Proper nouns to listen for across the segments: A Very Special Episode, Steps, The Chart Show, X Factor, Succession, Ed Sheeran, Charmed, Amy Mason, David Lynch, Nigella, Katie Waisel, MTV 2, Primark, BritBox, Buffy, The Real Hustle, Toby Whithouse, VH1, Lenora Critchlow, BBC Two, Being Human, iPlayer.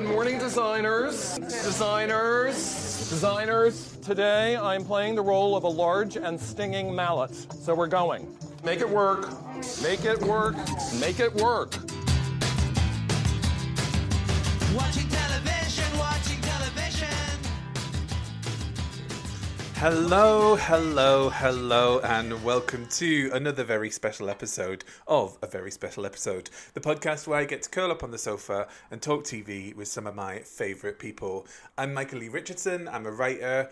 Good morning, designers. Designers. Today, I'm playing the role of a large and stinging mallet. So we're going. Make it work. Make it work. Make it work. Watching television. Watching television. Hello, hello, hello, and welcome to another very special episode of A Very Special Episode, the podcast where I get to curl up on the sofa and talk TV with some of my favourite people. I'm Michael Lee Richardson. I'm a writer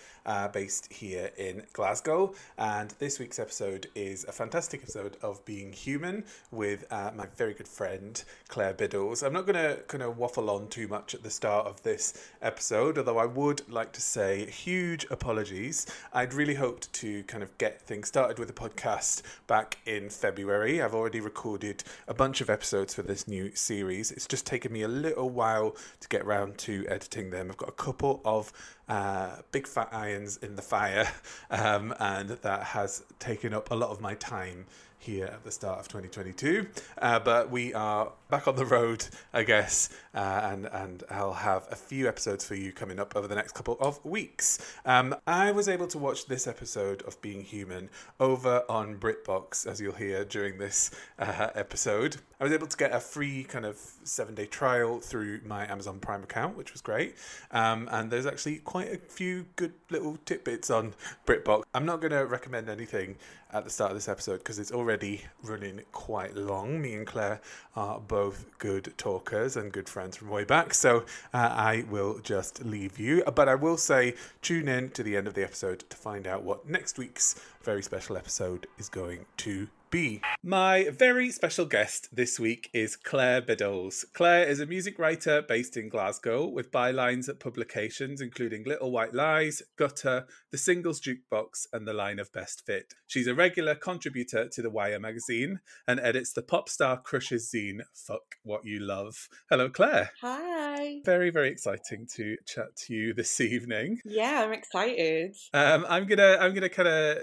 based here in Glasgow, and this week's episode is a fantastic episode of Being Human with my very good friend, Claire Biddles. I'm not going to waffle on too much at the start of this episode, although I would like to say huge apologies. I'd really hoped to kind of get things started with the podcast back in February. I've already recorded a bunch of episodes for this new series. It's just taken me a little while to get round to editing them. I've got a couple of big fat irons in the fire, and that has taken up a lot of my time here at the start of 2022, but we are back on the road, I guess, and I'll have a few episodes for you coming up over the next couple of weeks. I was able to watch this episode of Being Human over on BritBox, as you'll hear during this episode. I was able to get a free kind of 7-day trial through my Amazon Prime account, which was great, and there's actually quite a few good little tidbits on BritBox. I'm not going to recommend anything at the start of this episode because it's already running quite long. Me and Claire are both good talkers and good friends from way back, so I will just leave you. But I will say, tune in to the end of the episode to find out what next week's very special episode is going to be. My very special guest this week is Claire Biddles. Claire is a music writer based in Glasgow with bylines at publications including Little White Lies, Gutter, The Singles Jukebox and The Line of Best Fit. She's a regular contributor to The Wire magazine and edits the pop star crushes zine Fuck What You Love. Hello, Claire. Hi. Very, very exciting to chat to you this evening. Yeah, I'm excited. I'm gonna kind of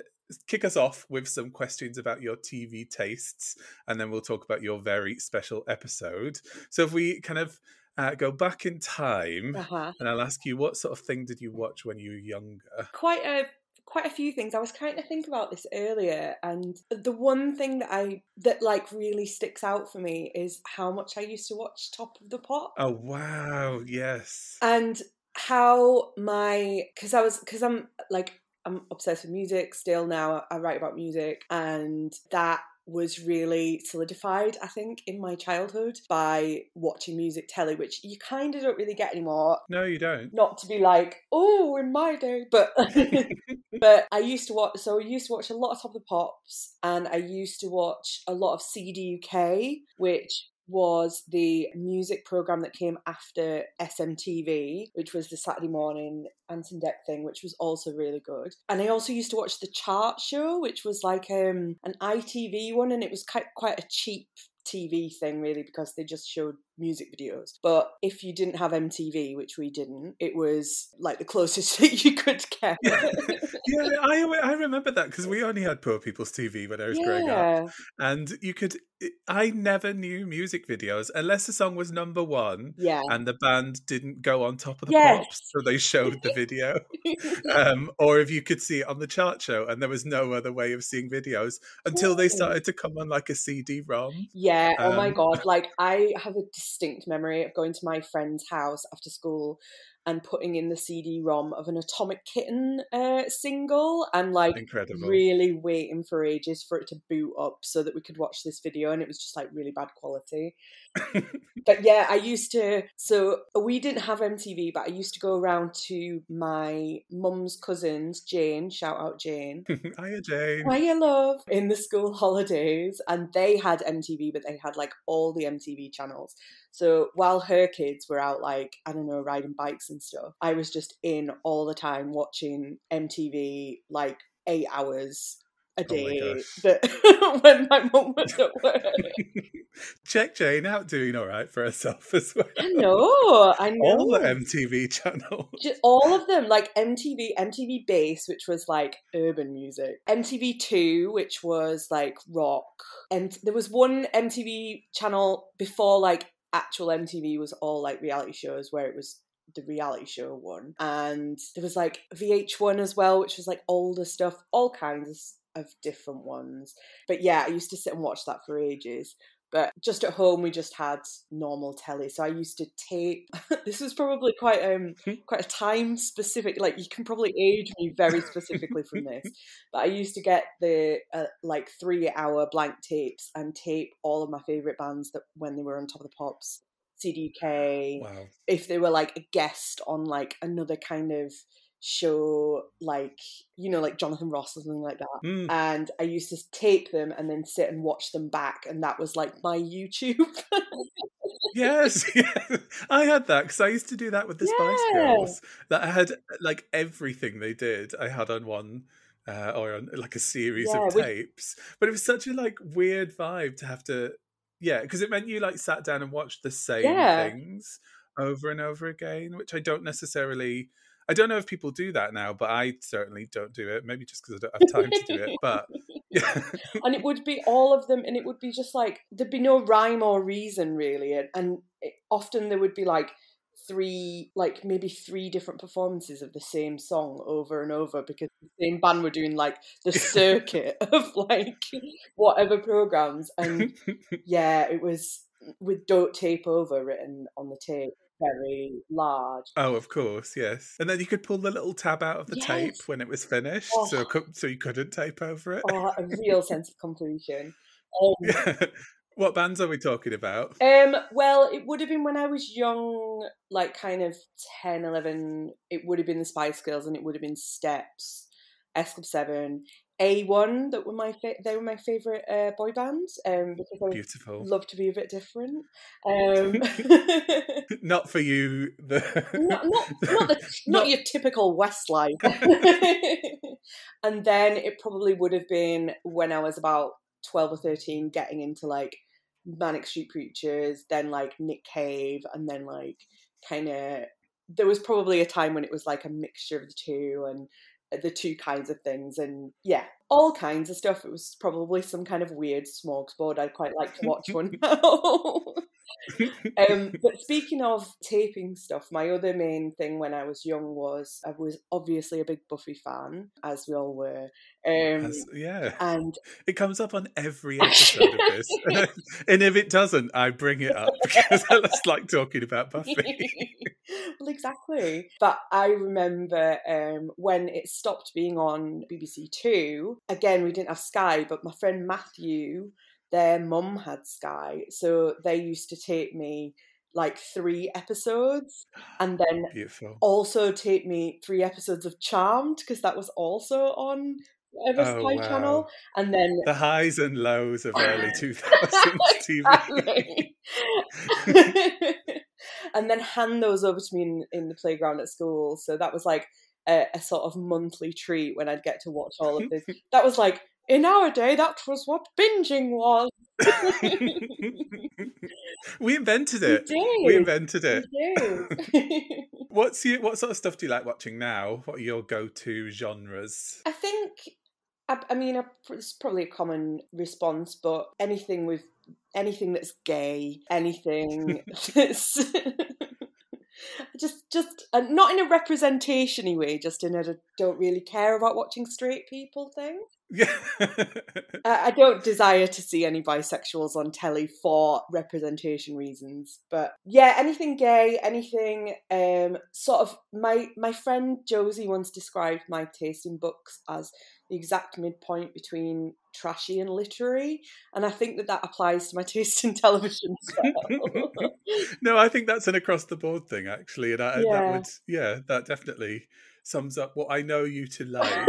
kick us off with some questions about your TV tastes, and then we'll talk about your very special episode. So if we kind of go back in time, and I'll ask you, what sort of thing did you watch when you were younger? Quite a few things. I was trying to think about this earlier, and the one thing that really sticks out for me is how much I used to watch Top of the Pops. Oh wow, yes. And how I'm obsessed with music still now. I write about music, and that was really solidified, I think, in my childhood by watching music telly, which you kind of don't really get anymore. No, you don't. Not to be like, oh, in my day, but but I used to watch a lot of Top of the Pops, and I used to watch a lot of CD UK, which was the music programme that came after SMTV, which was the Saturday morning Ant and Dec thing, which was also really good. And I also used to watch The Chart Show, which was like an ITV one, and it was quite a cheap TV thing, really, because they just showed music videos. But if you didn't have MTV, which we didn't, it was like the closest that you could get. Yeah, I remember that because we only had Poor People's TV when I was growing up. And I never knew music videos unless the song was number one and the band didn't go on Top of the Pops, so they showed the video. Or if you could see it on the Chart Show, and there was no other way of seeing videos until they started to come on like a CD-ROM. Yeah, oh my God. Like, I have a distinct memory of going to my friend's house after school and putting in the CD-ROM of an Atomic Kitten single, and like Incredible. Really waiting for ages for it to boot up so that we could watch this video, and it was just like really bad quality. But yeah, so we didn't have MTV, but I used to go around to my mum's cousins, Jane, shout out Jane. Hiya Jane. Hiya love. In the school holidays, and they had MTV, but they had like all the MTV channels. So while her kids were out, like, I don't know, riding bikes and stuff, I was just in all the time watching MTV like 8 hours a day when my mum was at work. Check Jane out doing all right for herself as well. I know. All the MTV channels. Just all of them, like MTV Base, which was like urban music. MTV 2, which was like rock. And there was one MTV channel before like actual MTV was all like reality shows, where it was the reality show one. And there was like VH1 as well, which was like older stuff, all kinds of different ones. But yeah, I used to sit and watch that for ages. But just at home, we just had normal telly. So I used to tape. This was probably quite a time specific. Like, you can probably age me very specifically from this. But I used to get the 3-hour blank tapes and tape all of my favourite bands that when they were on Top of the Pops, CD UK. Wow. If they were like a guest on like another kind of show, like, you know, like Jonathan Ross or something like that. Mm. And I used to tape them and then sit and watch them back, and that was like my YouTube. Yes, I had that because I used to do that with the Spice Girls. That I had like everything they did. I had on one or on like a series of tapes, but it was such a like weird vibe to have to, because it meant you like sat down and watched the same things over and over again, which I don't know if people do that now, but I certainly don't do it. Maybe just because I don't have time to do it. But yeah. And it would be all of them, and it would be just like, there'd be no rhyme or reason really. And often there would be like maybe three different performances of the same song over and over, because the same band were doing like the circuit of like whatever programs. And yeah, it was with "Don't Tape Over" written on the tape. Very large. Oh, of course, yes. And then you could pull the little tab out of the tape when it was finished, so you couldn't tape over it. Oh, a real sense of completion. What bands are we talking about? Well, it would have been when I was young, like kind of 10, 11, it would have been the Spice Girls, and it would have been Steps, S Club 7, A1, that were they were my favourite boy bands, because I love to be a bit different. Not for you, not your typical Westlife. And then it probably would have been when I was about 12 or 13, getting into like Manic Street Preachers, then like Nick Cave, and then like kind of, there was probably a time when it was like a mixture of the two and the two kinds of things, and all kinds of stuff. It was probably some kind of weird smorgasbord. I'd quite like to watch one now. But speaking of taping stuff, my other main thing when I was young was I was obviously a big Buffy fan, as we all were. And it comes up on every episode of this. And if it doesn't, I bring it up because I just like talking about Buffy. Well, exactly. But I remember when it stopped being on BBC Two, again, we didn't have Sky, but my friend Matthew, their mum had Sky, so they used to tape me like 3 episodes, and then also tape me 3 episodes of Charmed, because that was also on whatever Sky channel. And then the highs and lows of early 2000s TV. And then hand those over to me in the playground at school. So that was like a sort of monthly treat when I'd get to watch all of this. That was like, in our day, that was what binging was. We invented it. We did. What sort of stuff do you like watching now? What are your go-to genres? I think, I mean, it's probably a common response, but anything that's gay, anything that's... Just not in a representation-y way, just in a don't really care about watching straight people thing. Yeah. I don't desire to see any bisexuals on telly for representation reasons, but anything gay, anything sort of, my friend Josie once described my taste in books as the exact midpoint between trashy and literary, and I think that applies to my taste in television as well. No, I think that's an across the board thing actually, and that definitely sums up what I know you to like.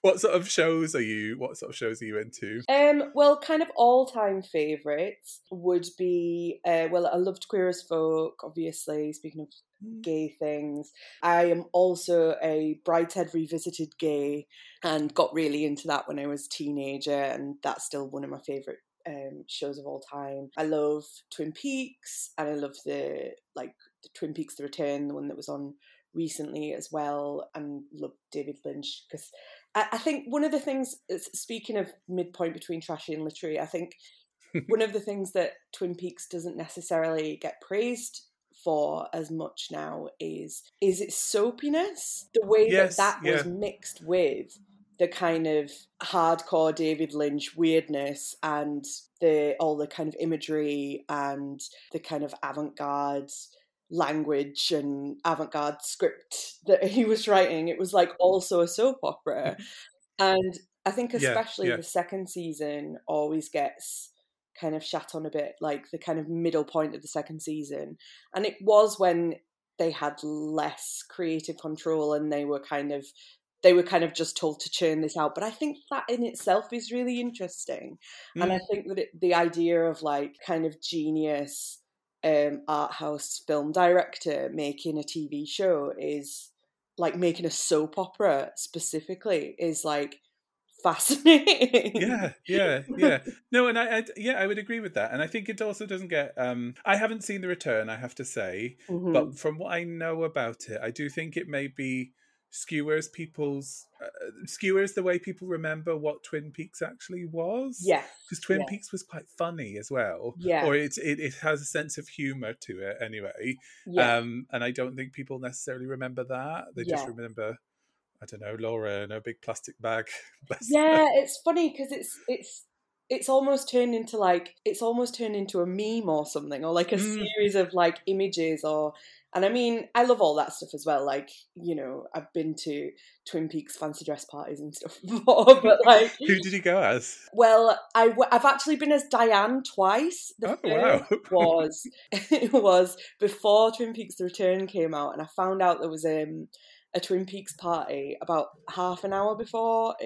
What sort of shows are you into? Well, kind of all-time favourites would be I loved Queer as Folk, obviously, speaking of gay things. I am also a Brideshead Revisited gay, and got really into that when I was a teenager, and that's still one of my favourite shows of all time. I love Twin Peaks, and I love the Twin Peaks: The Return, the one that was on recently as well, and love David Lynch, because I think one of the things, speaking of midpoint between trashy and literary, I think One of the things that Twin Peaks doesn't necessarily get praised for as much now is its soapiness. The way that was mixed with the kind of hardcore David Lynch weirdness and all the kind of imagery and the kind of avant-garde language and avant-garde script that he was writing. It was like also a soap opera. And I think especially the second season always gets kind of shat on a bit, like the kind of middle point of the second season. And it was when they had less creative control and they were kind of just told to churn this out. But I think that in itself is really interesting. Mm. And I think that the idea of like kind of genius art house film director making a TV show is like making a soap opera specifically is like fascinating. Yeah. No, and I would agree with that. And I think it also doesn't get... I haven't seen The Return, I have to say, but from what I know about it, I do think it may be skewers the way people remember what Twin Peaks actually was. Yeah, because Twin Peaks was quite funny as well. Yeah, or it has a sense of humor to it anyway. Yeah. And I don't think people necessarily remember that. They just remember, I don't know, Laura in a big plastic bag. Yeah, it's funny because it's almost turned into like a meme or something, or like a series of like images or. And I mean, I love all that stuff as well. Like, you know, I've been to Twin Peaks fancy dress parties and stuff before, but like... Who did you go as? Well, I've actually been as Diane twice. The first was before Twin Peaks: The Return came out, and I found out there was a Twin Peaks party about half an hour before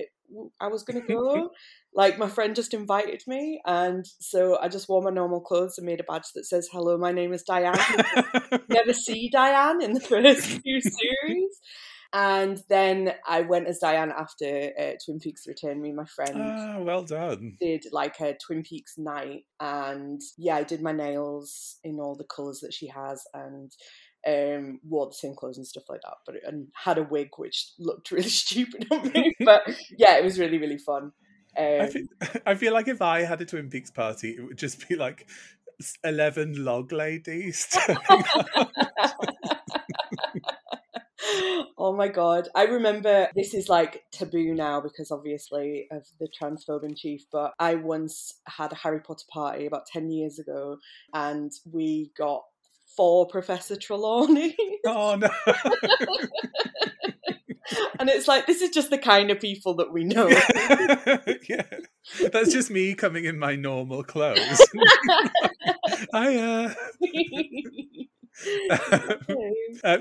I was going to go. Like, my friend just invited me, and so I just wore my normal clothes and made a badge that says, "Hello, my name is Diane." Never see Diane in the first few series. And then I went as Diane after Twin Peaks: Return. Me and my friend. Ah, well done. Did like a Twin Peaks night, and I did my nails in all the colours that she has, and wore the same clothes and stuff like that, and had a wig which looked really stupid on me. But yeah, it was really, really fun. I feel like if I had a Twin Peaks party, it would just be like 11 log ladies. Oh my God. I remember, this is like taboo now because obviously of the transphobe in chief, but I once had a Harry Potter party about 10 years ago, and we got 4 Professor Trelawney. Oh no. And it's like, this is just the kind of people that we know. Yeah. That's just me coming in my normal clothes. Hiya.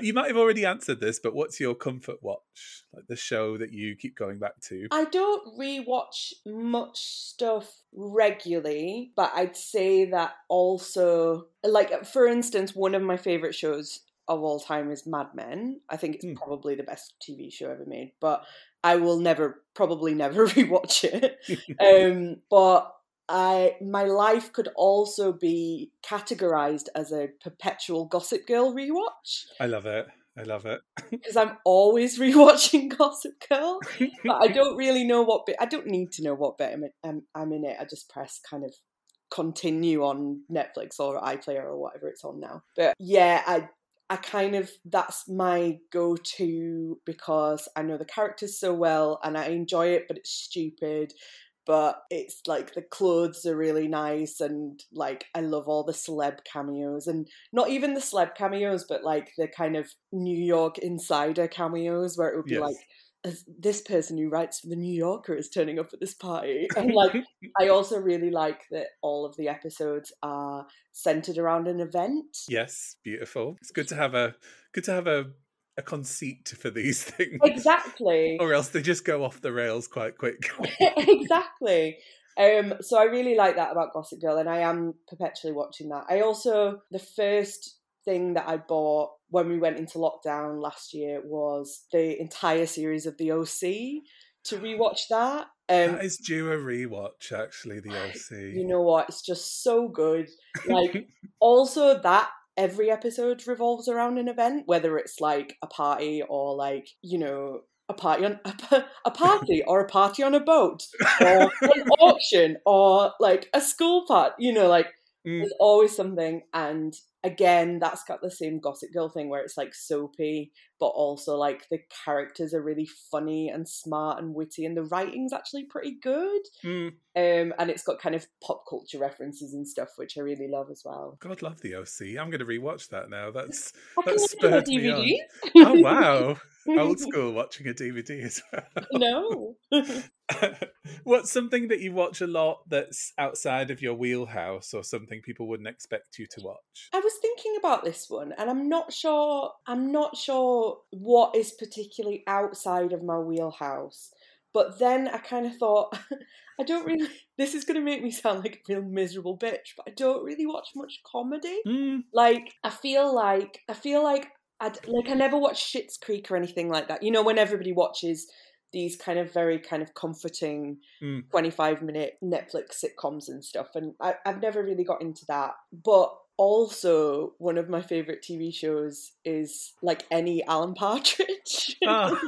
You might have already answered this, but what's your comfort watch? Like the show that you keep going back to? I don't rewatch much stuff regularly, but I'd say that also, like, for instance, one of my favourite shows of all time is Mad Men. I think it's probably the best TV show ever made, but I will probably never rewatch it. But my life could also be categorized as a perpetual Gossip Girl rewatch. I love it. Because I'm always rewatching Gossip Girl, but I don't really know I don't need to know what bit I'm in it. I just press kind of continue on Netflix or iPlayer or whatever it's on now. But yeah, I kind of, that's my go-to because I know the characters so well and I enjoy it, but it's stupid. But it's like the clothes are really nice and like I love all the celeb cameos, and not even the celeb cameos, but like the kind of New York insider cameos where it would be like, this person who writes for the New Yorker is turning up at this party. And like, I also really like that all of the episodes are centered around an event. Yes, beautiful. It's good to have a conceit for these things. Exactly. Or else they just go off the rails quite quickly. Exactly. So I really like that about Gossip Girl, and I am perpetually watching that. I also, the first thing that I bought when we went into lockdown last year was the entire series of The OC, to rewatch that. That is due a rewatch, actually, The OC. You know what? It's just so good. Like, also that every episode revolves around an event, whether it's like a party or like, you know, a party or a party on a boat or an auction or like a school party, you know, like there's always something. And again, that's got the same Gossip Girl thing where it's like soapy, but also like the characters are really funny and smart and witty, and the writing's actually pretty good. And it's got kind of pop culture references and stuff, which I really love as well. God, love the OC. I'm going to rewatch that now. That's spurred me on. Oh wow, old school watching a DVD as well. No. What's something that you watch a lot that's outside of your wheelhouse, or something people wouldn't expect you to watch? I was thinking about this one, and I'm not sure what is particularly outside of my wheelhouse. But then I kind of thought, this is going to make me sound like a real miserable bitch, but I don't really watch much comedy. Like, I feel like I never watched Schitt's Creek or anything like that. You know, when everybody watches these kind of very kind of comforting 25-minute Netflix sitcoms and stuff. And I've never really got into that. But also, one of my favourite TV shows is like any Alan Partridge. So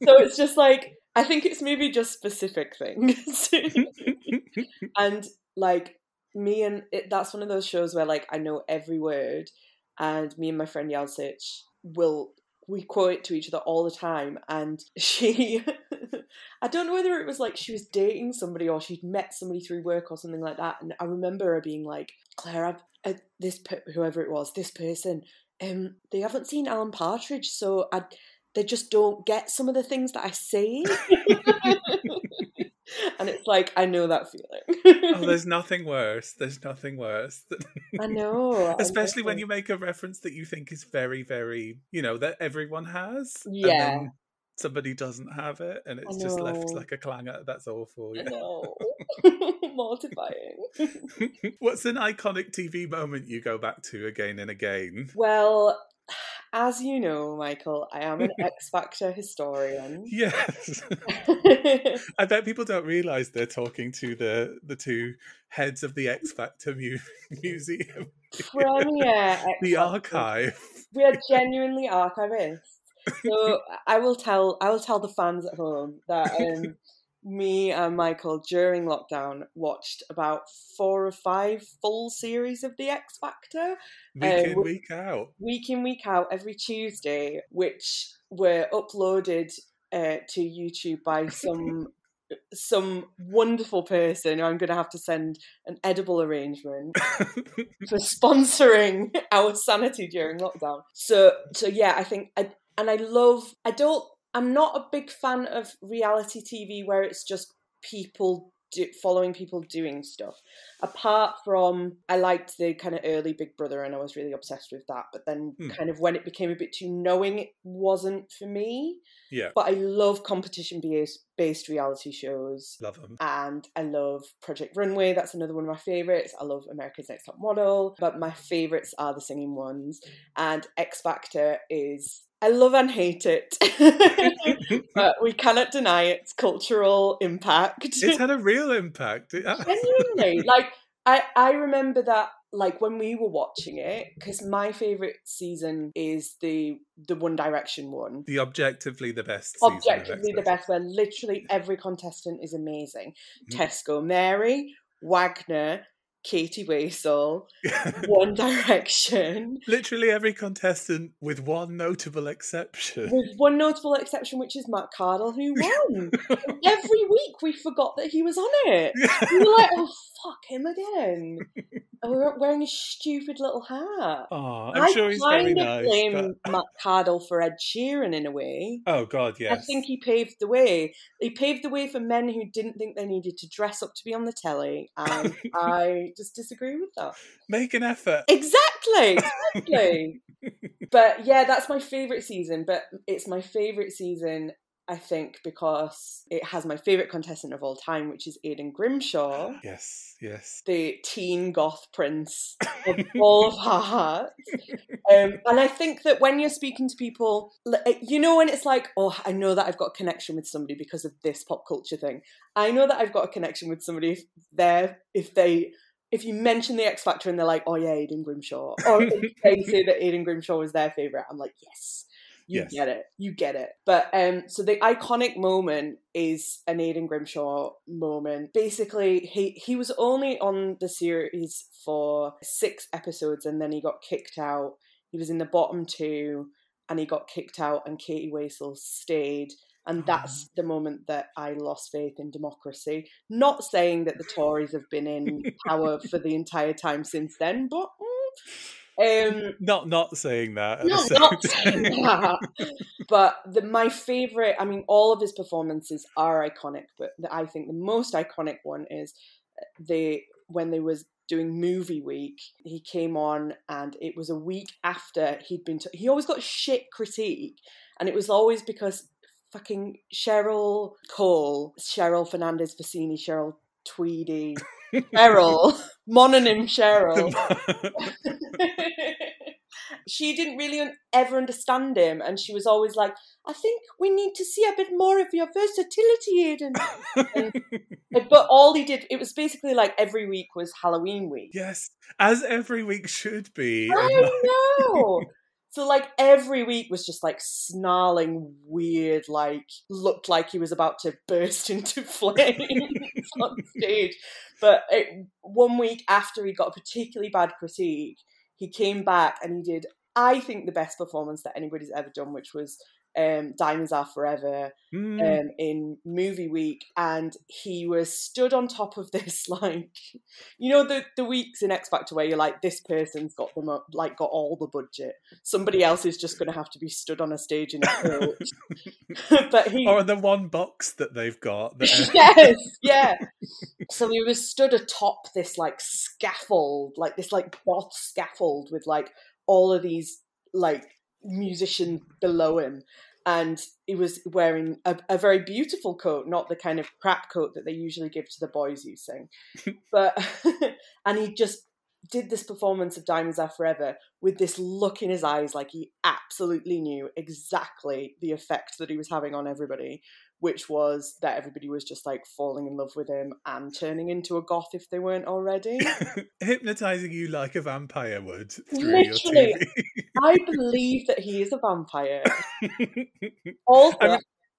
it's just like, I think it's maybe just specific things. And like me and it, that's one of those shows where like I know every word, and me and my friend Yalcich we quote it to each other all the time. And she, I don't know whether it was like she was dating somebody or she'd met somebody through work or something like that. And I remember her being like, Claire, this person, they haven't seen Alan Partridge, so they just don't get some of the things that I say. And it's like, I know that feeling. Oh, there's nothing worse. I know. Especially when you make a reference that you think is very, very, you know, that everyone has. Yeah. And then somebody doesn't have it, and it's just left like a clanger. That's awful. Yeah. I know. Mortifying. What's an iconic TV moment you go back to again and again? Well, as you know, Michael, I am an X-Factor historian. Yes. I bet people don't realise they're talking to the two heads of the X-Factor Museum. Premier X-Factor. The archive. We are genuinely archivists. So I will tell the fans at home that me and Michael, during lockdown, watched about 4 or 5 full series of The X-Factor. Week in, week out, every Tuesday, which were uploaded to YouTube by some wonderful person who I'm going to have to send an edible arrangement for sponsoring our sanity during lockdown. So yeah, I think, I'm not a big fan of reality TV where it's just people following people doing stuff. Apart from, I liked the kind of early Big Brother and I was really obsessed with that. But then kind of when it became a bit too knowing, it wasn't for me. Yeah. But I love competition-based reality shows. Love them. And I love Project Runway. That's another one of my favourites. I love America's Next Top Model. But my favourites are the singing ones. And X Factor is... I love and hate it, but we cannot deny its cultural impact. It's had a real impact. Genuinely. Like, I remember that, like, when we were watching it, because my favourite season is the One Direction one. The objectively the best season. Objectively the best, where literally every contestant is amazing. Tesco Mary, Wagner, Katie Waisel, One Direction. Literally every contestant with one notable exception. Which is Matt Cardle, who won. Every week we forgot that he was on it. We were like, oh, fuck him again. And we were wearing a stupid little hat. Oh, I'm sure he's very nice. I kind of blame Matt Cardle for Ed Sheeran in a way. Oh, God, yes. I think he paved the way. He paved the way for men who didn't think they needed to dress up to be on the telly. And I just disagree with that. Make an effort. Exactly. But yeah, that's my favourite season. But it's my favourite season, I think, because it has my favourite contestant of all time, which is Aidan Grimshaw. Yes. The teen goth prince of all of our hearts. And I think that when you're speaking to people, you know, when it's like, oh, I know that I've got a connection with somebody because of this pop culture thing. I know that I've got a connection with somebody if you mention the X Factor and they're like, oh yeah, Aidan Grimshaw. Or if they say that Aidan Grimshaw was their favourite, I'm like, yes. You get it. But so the iconic moment is an Aidan Grimshaw moment. Basically, he was only on the series for 6 episodes and then he got kicked out. He was in the bottom 2 and he got kicked out and Katie Waisel stayed. And that's the moment that I lost faith in democracy. Not saying that the Tories have been in power for the entire time since then, but... Not saying that. But my favourite, I mean, all of his performances are iconic, but I think the most iconic one is when they was doing Movie Week, he came on and it was a week after he'd been... he always got shit critique, and it was always because fucking Cheryl Cole, Cheryl Fernandez-Vicini, Cheryl Tweedy, Cheryl, mononym Cheryl. She didn't really ever understand him, and she was always like, I think we need to see a bit more of your versatility, Aidan. But all he did, it was basically like every week was Halloween week. Yes, as every week should be. I know. So, like, every week was just, like, snarling, weird, like, looked like he was about to burst into flames on stage. But one week after he got a particularly bad critique, he came back and he did, I think, the best performance that anybody's ever done, which was Diamonds Are Forever in Movie Week. And he was stood on top of this, like, you know, the weeks in X-Factor where you're like, this person's got them up, like, got all the budget, somebody else is just going to have to be stood on a stage in a but he or the one box that they've got that... Yes, yeah. So he was stood atop this, like, scaffold, like this, like, goth scaffold with, like, all of these, like, musician below him, and he was wearing a very beautiful coat, not the kind of crap coat that they usually give to the boys who sing, but and he just did this performance of Diamonds Are Forever with this look in his eyes like he absolutely knew exactly the effect that he was having on everybody, which was that everybody was just, like, falling in love with him and turning into a goth if they weren't already. Hypnotising you like a vampire would. Literally. I believe that he is a vampire. Also,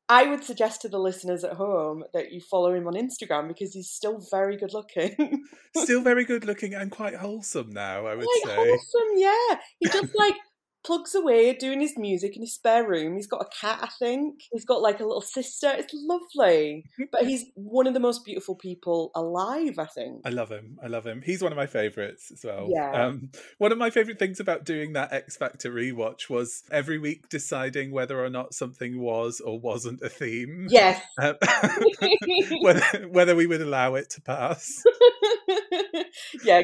I would suggest to the listeners at home that you follow him on Instagram because he's still very good looking. Still very good looking and quite wholesome now, I would say. Quite wholesome, yeah. He just, like... plugs away doing his music in his spare room. He's got a cat, I think. He's got, like, a little sister. It's lovely. But he's one of the most beautiful people alive, I think. I love him. He's one of my favourites as well. Yeah. One of my favourite things about doing that X Factor rewatch was every week deciding whether or not something was or wasn't a theme. Yes. Whether we would allow it to pass. Yeah,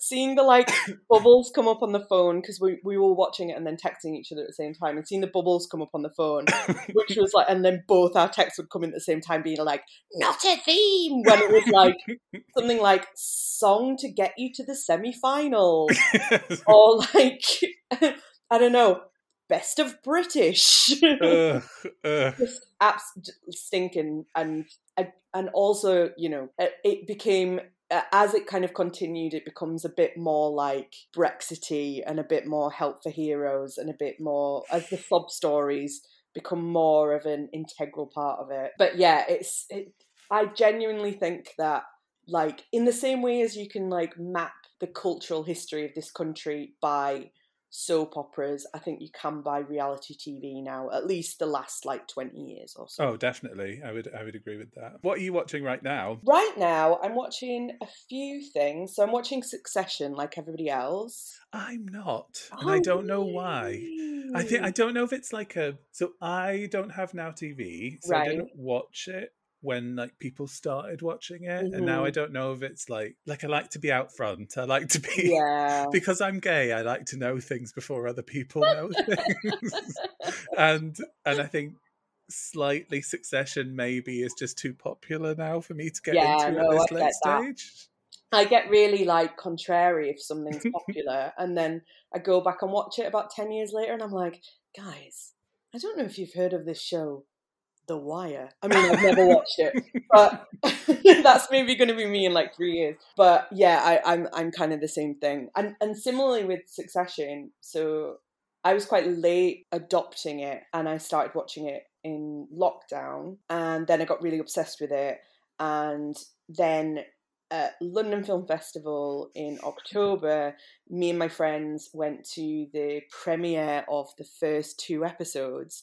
seeing the like bubbles come up on the phone, because we were watching it and then texting each other at the same time and seeing the bubbles come up on the phone, which was like, and then both our texts would come in at the same time being like, not a theme, when it was like something like song to get you to the semi-final or like, I don't know, best of British. Just absolutely stinking. And also, you know, it became... as it kind of continued, it becomes a bit more like Brexity and a bit more Help for Heroes and a bit more, as the sub-stories become more of an integral part of it. But yeah, I genuinely think that, like, in the same way as you can, like, map the cultural history of this country by soap operas, I think you can buy reality TV now, at least the last, like, 20 years or so. Oh, definitely. I would agree with that. What are you watching right now? Right now, I'm watching a few things. So I'm watching Succession, like everybody else. I'm not. Oh, and I don't know why. I don't know if it's like so I don't have Now TV, so right. I didn't watch it when, like, people started watching it, and now I don't know if it's like I like to be out front. I like to be, because I'm gay, I like to know things before other people know things. And I think slightly Succession maybe is just too popular now for me to get into at this late stage. I get really, like, contrary if something's popular, and then I go back and watch it about 10 years later and I'm like, guys, I don't know if you've heard of this show, The Wire. I mean, I've never watched it, but that's maybe going to be me in, like, 3 years. But yeah, I'm kind of the same thing, and similarly with Succession. So I was quite late adopting it, and I started watching it in lockdown, and then I got really obsessed with it. And then at London Film Festival in October, me and my friends went to the premiere of the first two episodes,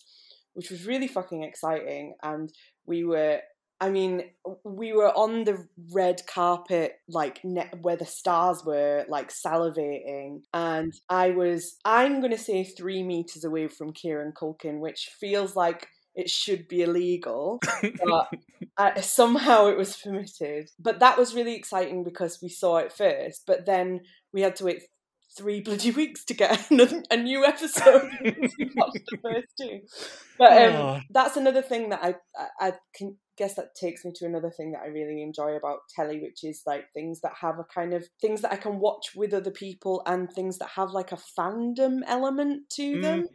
which was really fucking exciting. And we were on the red carpet, like where the stars were, like salivating. And I was, I'm going to say 3 meters away from Kieran Culkin, which feels like it should be illegal, but somehow it was permitted. But that was really exciting because we saw it first, but then we had to wait 3 bloody weeks to get a new episode. We watched the first two. But that's another thing that I can guess that takes me to another thing that I really enjoy about telly, which is like things that have a kind of things that I can watch with other people and things that have like a fandom element to them.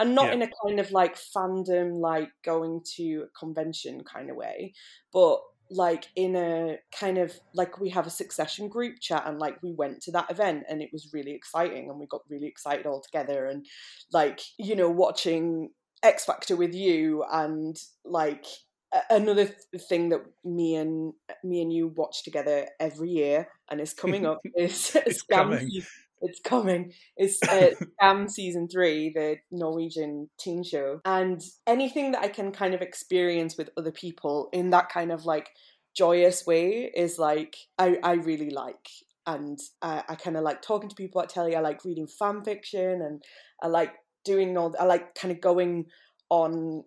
And not in a kind of like fandom, like going to a convention kind of way, but like in a kind of like we have a Succession group chat, and like we went to that event and it was really exciting and we got really excited all together. And like, you know, watching X-Factor with you, and like another thing that me and you watch together every year and is coming up is Scam season 3, the Norwegian teen show. And anything that I can kind of experience with other people in that kind of like joyous way is like I really like. And I kind of like talking to people at telly. I like reading fan fiction, and I like doing I like kind of going on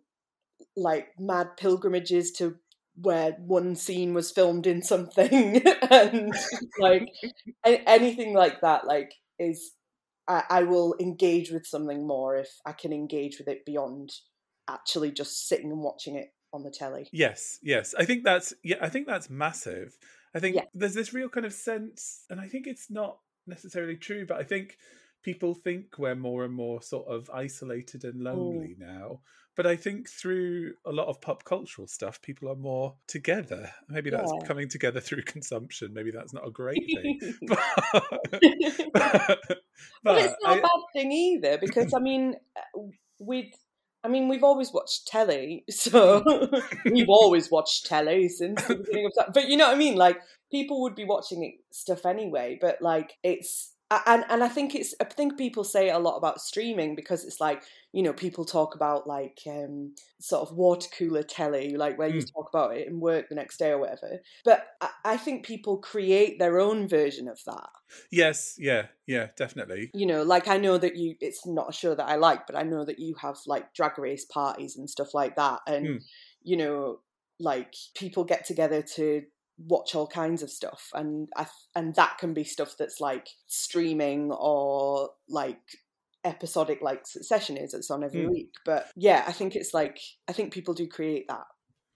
like mad pilgrimages to where one scene was filmed in something and like anything like that, like is I will engage with something more if I can engage with it beyond actually just sitting and watching it on the telly. Yes. I think that's massive. I think there's this real kind of sense, and I think it's not necessarily true, but I think people think we're more and more sort of isolated and lonely now. But I think through a lot of pop cultural stuff, people are more together. Maybe that's coming together through consumption. Maybe that's not a great thing. But it's not a bad thing either, because, I mean, we've always watched telly, so we've always watched telly since the beginning of time. But you know what I mean? Like, people would be watching stuff anyway, but, like, it's... And I think people say a lot about streaming because it's like, you know, people talk about like sort of water cooler telly, like where you talk about it in work the next day or whatever. But I think people create their own version of that. Yes, yeah, definitely. You know, like I know that it's not a show that I like, but I know that you have like drag race parties and stuff like that. And, you know, like people get together to watch all kinds of stuff, and that can be stuff that's like streaming or like episodic, like Succession is, it's on every week. But yeah, I think it's like I think people do create that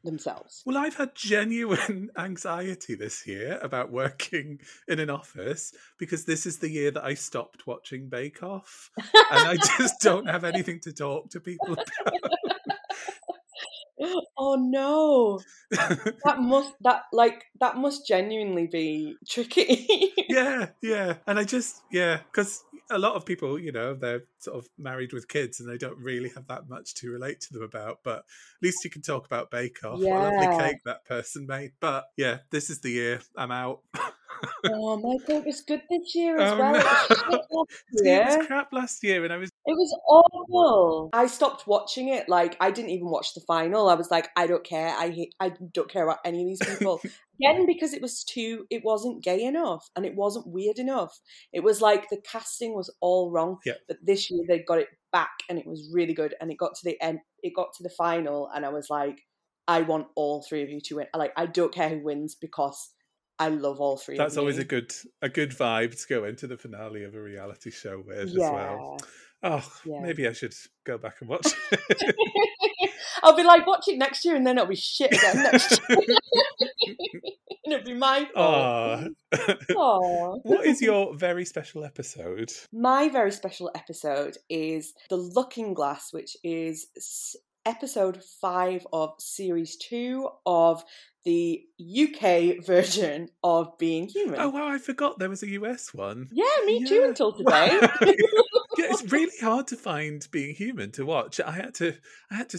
themselves. Well, I've had genuine anxiety this year about working in an office because this is the year that I stopped watching Bake Off, and I just don't have anything to talk to people about. Oh no, that must genuinely be tricky. yeah, and I just because a lot of people, you know, they're sort of married with kids and they don't really have that much to relate to them about. But at least you can talk about Bake Off. Yeah. What a lovely cake that person made. But yeah, this is the year I'm out. Oh my god, it was good this year as well. It was crap last year, and it was awful. I stopped watching it. Like, I didn't even watch the final. I was like, I don't care. I don't care about any of these people. Again, because it wasn't gay enough and it wasn't weird enough. It was like the casting was all wrong. Yeah. But this year they got it back and it was really good. And it got to the end, it got to the final, and I was like, I want all three of you to win. Like, I don't care who wins because I love all three. That's of always a good vibe to go into the finale of a reality show with as well. Oh, yeah. Maybe I should go back and watch it. I'll be like, watch it next year, and then it'll be shit again next year. And it'll be my fault. Aww. What is your very special episode? My very special episode is The Looking Glass, which is episode 5 of series 2 of the UK version of Being Human. Oh wow, I forgot there was a US one. Yeah, me too until today. Yeah, it's really hard to find Being Human to watch. I had to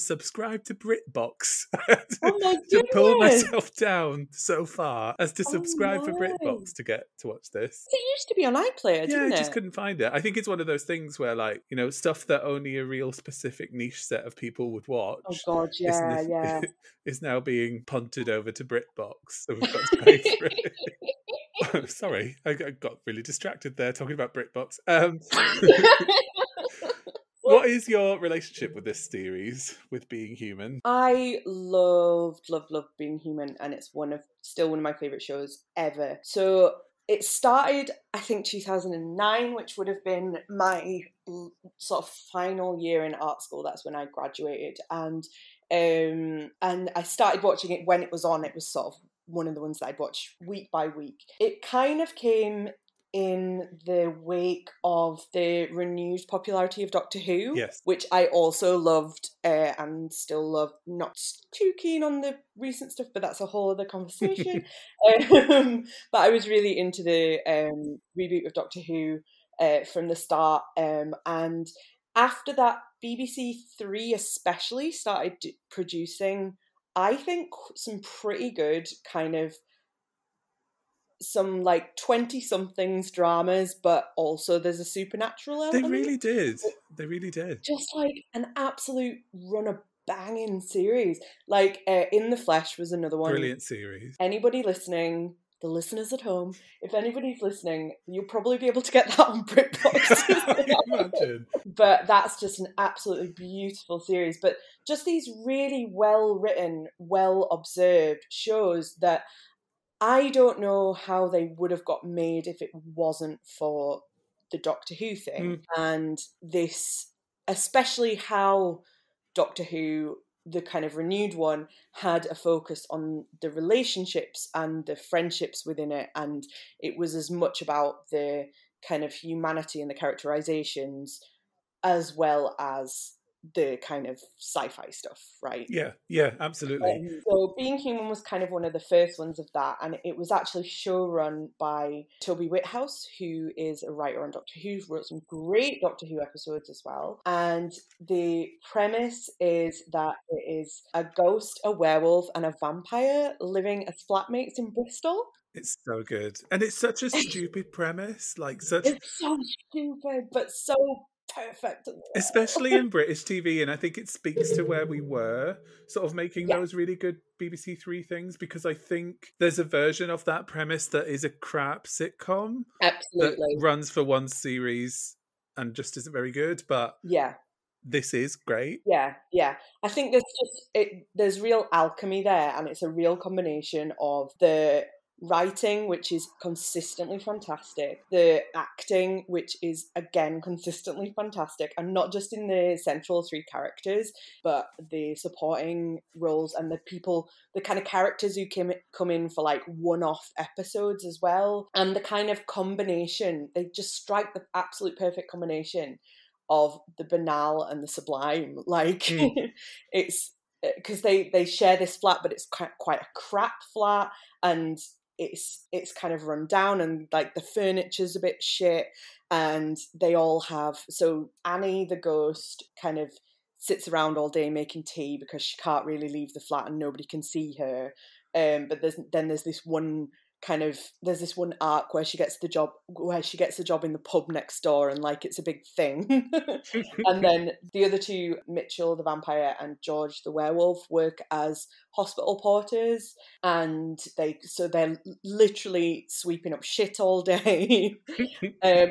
subscribe to BritBox to pull myself down so far as to subscribe for BritBox to get to watch this. It used to be on iPlayer, didn't it? I just couldn't find it. I think it's one of those things where, like, you know, stuff that only a real specific niche set of people would watch. Oh God, yeah, is now being punted over to BritBox, so we've got to pay for it. Sorry, I got really distracted there talking about BritBox. What is your relationship with this series, with Being Human? I loved Being Human, and it's still one of my favourite shows ever. So it started, I think, 2009, which would have been my sort of final year in art school. That's when I graduated, and I started watching it when it was on. It was sort of one of the ones that I'd watch week by week. It kind of came in the wake of the renewed popularity of Doctor Who, which I also loved and still love. Not too keen on the recent stuff, but that's a whole other conversation. But I was really into the reboot of Doctor Who from the start. And after that, BBC Three especially started producing, I think, some pretty good kind of some like 20-somethings dramas, but also there's a supernatural element. They really did. Just like an absolute banging series. Like In the Flesh was another one. Brilliant series. Anybody listening, the listeners at home, if anybody's listening, you'll probably be able to get that on BritBox. But that's just an absolutely beautiful series. But just these really well-written, well-observed shows that I don't know how they would have got made if it wasn't for the Doctor Who thing. And this, especially how Doctor Who, the kind of renewed one, had a focus on the relationships and the friendships within it, and it was as much about the kind of humanity and the characterizations as well as the kind of sci-fi stuff, right? Yeah, absolutely. So Being Human was kind of one of the first ones of that, and it was actually showrun by Toby Whithouse, who is a writer on Doctor Who, wrote some great Doctor Who episodes as well. And the premise is that it is a ghost, a werewolf, and a vampire living as flatmates in Bristol. It's so good. And it's such a stupid premise. It's so stupid, but so perfect, especially in British TV, and I think it speaks to where we were sort of making those really good BBC Three things, because I think there's a version of that premise that is a crap sitcom that runs for one series and just isn't very good, but this is great. I think there's real alchemy there, and it's a real combination of the writing, which is consistently fantastic, the acting, which is again consistently fantastic, and not just in the central three characters, but the supporting roles and the people, the kind of characters who come in for like one-off episodes as well, and the kind of combination. They just strike the absolute perfect combination of the banal and the sublime. It's because they share this flat, but it's quite a crap flat, and it's kind of run down, and like the furniture's a bit shit, and they all have, so Annie the ghost kind of sits around all day making tea because she can't really leave the flat and nobody can see her, but there's this one kind of, there's this one arc where she gets the job in the pub next door, and like it's a big thing. And then the other two, Mitchell the vampire and George the werewolf, work as hospital porters, and they're literally sweeping up shit all day.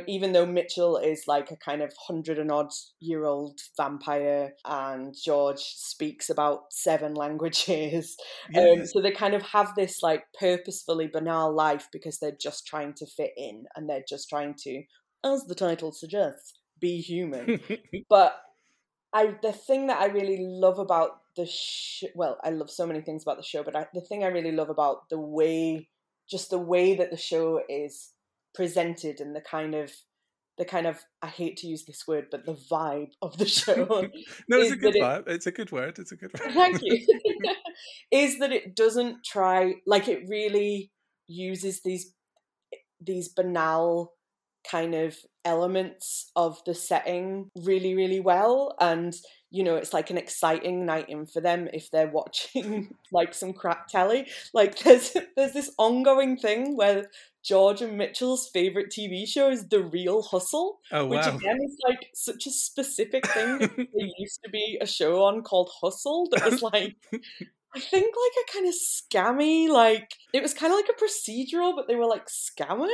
Even though Mitchell is like a kind of 100-and-odd-year-old vampire, and George speaks about 7 languages. So they kind of have this like purposefully banal life because they're just trying to fit in, and they're just trying to, as the title suggests, be human. But the thing that I really love about the show, well, I love so many things about the show, but the thing I really love about the way that the show is presented, and the kind of, I hate to use this word, but the vibe of the show. No, it's a good vibe. It's a good word. It's a good word. Thank you. Is that it doesn't try, like it really uses these banal kind of elements of the setting really, really well. And, you know, it's like an exciting night in for them if they're watching like some crap telly. Like there's this ongoing thing where George and Mitchell's favourite TV show is The Real Hustle, which again is like such a specific thing. There used to be a show on called Hustle that was like, I think like a kind of scammy, like it was kind of like a procedural, but they were like scammers.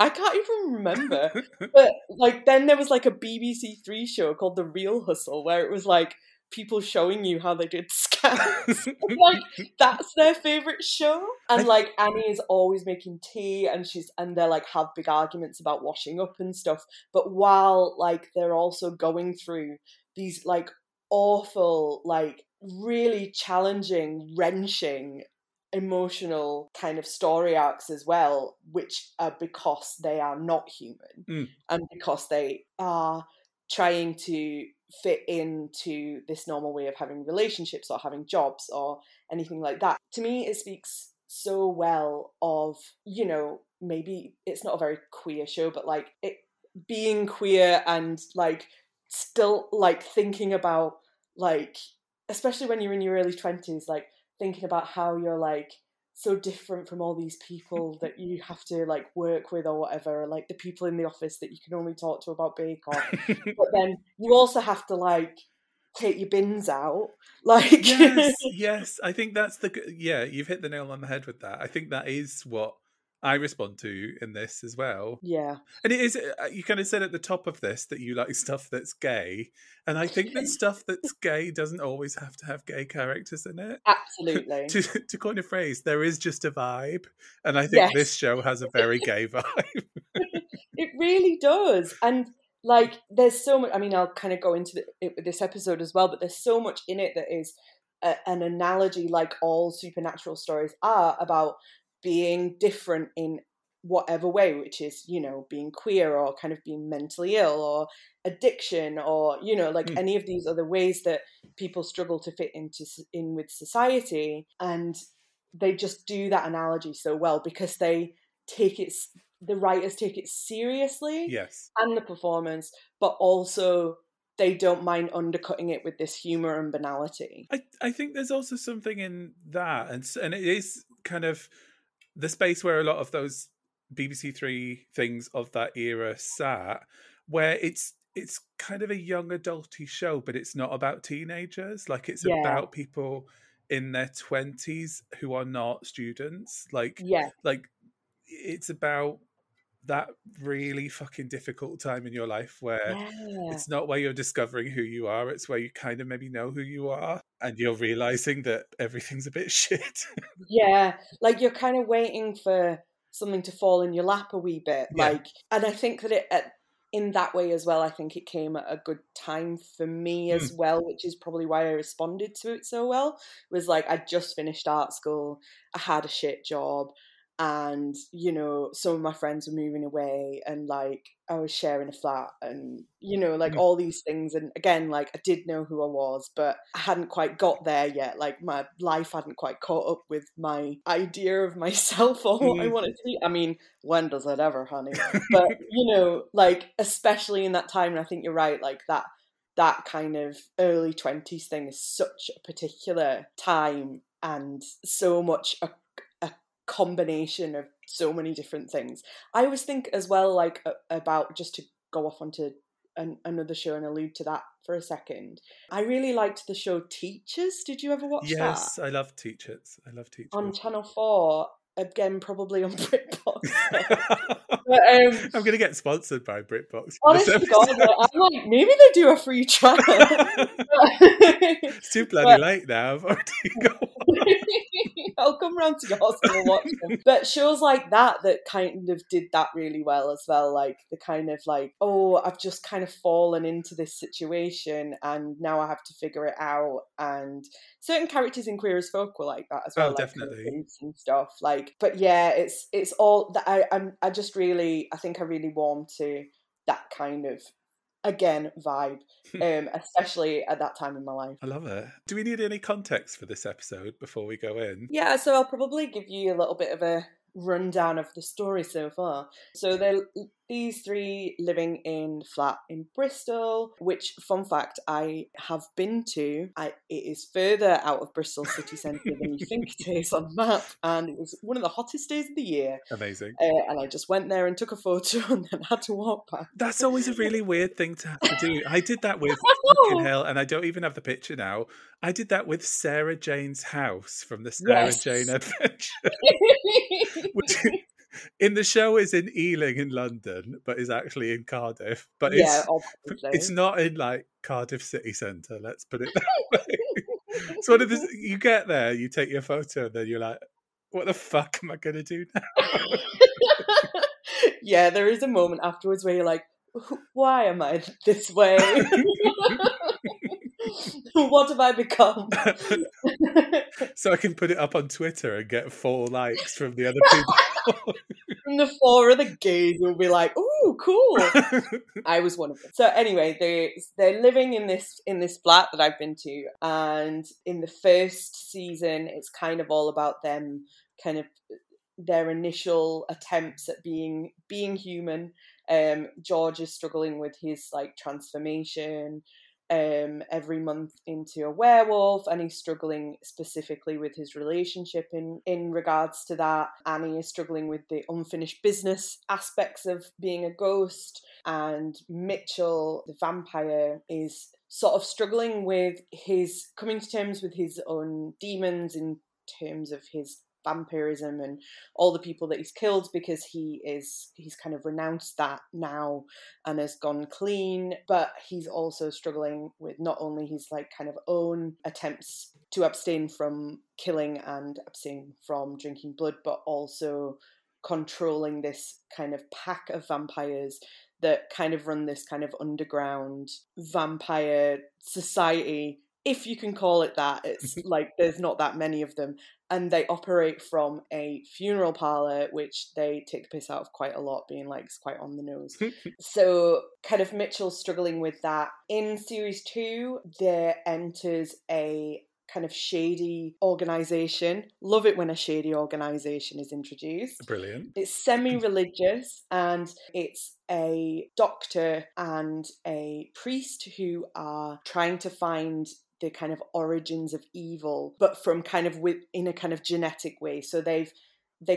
I can't even remember. But like then there was like a BBC Three show called The Real Hustle where it was like people showing you how they did scams. And, like that's their favorite show. And like Annie is always making tea, and they're like have big arguments about washing up and stuff. But while like they're also going through these like awful, like really challenging, wrenching, emotional kind of story arcs as well, which are because they are not human and because they are trying to fit into this normal way of having relationships or having jobs or anything like that. To me, it speaks so well of, you know, maybe it's not a very queer show, but like it being queer and like still like thinking about like, especially when you're in your early 20s, like thinking about how you're like so different from all these people that you have to like work with or whatever, or like the people in the office that you can only talk to about Bake Off. But then you also have to like take your bins out. Like, yes. I think that's you've hit the nail on the head with that. I think that is what I respond to in this as well. Yeah. And it is, you kind of said at the top of this that you like stuff that's gay. And I think that stuff that's gay doesn't always have to have gay characters in it. Absolutely. To coin a phrase, there is just a vibe. And I think this show has a very gay vibe. It really does. And like, there's so much, I mean, I'll kind of go into this episode as well, but there's so much in it that is an analogy, like all supernatural stories are, about being different in whatever way, which is, you know, being queer or kind of being mentally ill or addiction or, you know, like any of these other ways that people struggle to fit in with society. And they just do that analogy so well because the writers take it seriously, and the performance, but also they don't mind undercutting it with this humor and banality. I think there's also something in that, and it is kind of the space where a lot of those BBC Three things of that era sat, where it's kind of a young adulty show, but it's not about teenagers. Like it's about people in their 20s who are not students. Like, like it's about that really fucking difficult time in your life where it's not where you're discovering who you are, it's where you kind of maybe know who you are and you're realizing that everything's a bit shit. Yeah, like you're kind of waiting for something to fall in your lap a wee bit. Like, and I think that in that way as well, I think it came at a good time for me as well, which is probably why I responded to it so well. It was like, I just finished art school, I had a shit job, and, you know, some of my friends were moving away and, like, I was sharing a flat and, you know, like, all these things. And, again, like, I did know who I was, but I hadn't quite got there yet. Like, my life hadn't quite caught up with my idea of myself or what I wanted to be. I mean, when does it ever, honey? But, you know, like, especially in that time, and I think you're right, like, that kind of early 20s thing is such a particular time and so much combination of so many different things. I always think as well, like, about, just to go off onto another show and allude to that for a second, I really liked the show Teachers. Did you ever watch that? Yes, I love Teachers. On Channel 4, again, probably on BritBox. But, I'm going to get sponsored by BritBox. Honestly, God, I'm like, maybe they do a free trial. It's too bloody late now. I've already got one. I'll come round to your house and watch them. But shows like that kind of did that really well as well. Like the kind of like, oh, I've just kind of fallen into this situation and now I have to figure it out. And certain characters in Queer as Folk were like that as well. Oh, like definitely. And stuff like, but yeah, it's all that I just really, I think I really warmed to that kind of, again, vibe, especially at that time in my life. I love it. Do we need any context for this episode before we go in? Yeah, so I'll probably give you a little bit of a rundown of the story so far. So they're These three living in a flat in Bristol, which, fun fact, I have been to. It is further out of Bristol city centre than you think it is on the map, and it was one of the hottest days of the year. Amazing. And I just went there and took a photo and then had to walk back. That's always a really weird thing to have to do. I did that with fucking hell, and I don't even have the picture now. I did that with Sarah Jane's house from the Sarah Jane Adventure. Which in the show is in Ealing in London, but is actually in Cardiff. But it's not in like Cardiff city centre, let's put it that way. So what is, you get there, you take your photo, and then you're like, what the fuck am I going to do now? Yeah, there is a moment afterwards where you're like, why am I this way? What have I become? So I can put it up on Twitter and get 4 likes from the other people. And the 4 other gays will be like, "Ooh, cool!" I was one of them. So anyway, they're living in this flat that I've been to, and in the first season, it's kind of all about them, kind of their initial attempts at being human. George is struggling with his like transformation. Every month into a werewolf, and he's struggling specifically with his relationship in regards to that. Annie is struggling with the unfinished business aspects of being a ghost, and Mitchell, the vampire, is sort of struggling with his coming to terms with his own demons in terms of his vampirism and all the people that he's killed, because he's kind of renounced that now and has gone clean. But he's also struggling with not only his like kind of own attempts to abstain from killing and abstain from drinking blood, but also controlling this kind of pack of vampires that kind of run this kind of underground vampire society, if you can call it that. It's like there's not that many of them, and they operate from a funeral parlour, which they take the piss out of quite a lot, being like, it's quite on the nose. So kind of Mitchell's struggling with that. In series 2, there enters a kind of shady organisation. Love it when a shady organisation is introduced. Brilliant. It's semi-religious, and it's a doctor and a priest who are trying to find the kind of origins of evil, but from kind of in a kind of genetic way. So they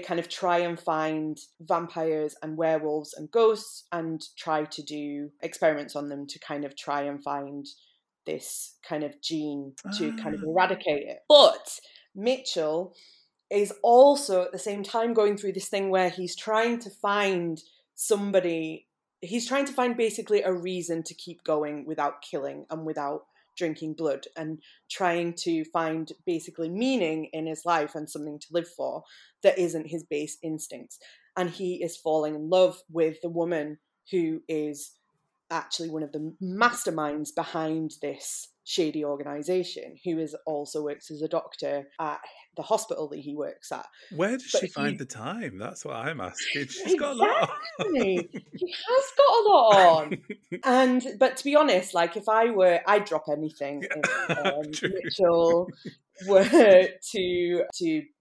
kind of try and find vampires and werewolves and ghosts and try to do experiments on them to kind of try and find this kind of gene to kind of eradicate it. But Mitchell is also at the same time going through this thing where he's trying to find somebody. He's trying to find basically a reason to keep going without killing and without drinking blood, and trying to find basically meaning in his life and something to live for that isn't his base instincts. And he is falling in love with the woman who is actually one of the masterminds behind this shady organisation, who is also works as a doctor at the hospital that he works at. Where does she find the time? That's what I'm asking. She's got a lot on. She has got a lot on. But to be honest, like if I were, I'd drop anything if Mitchell were to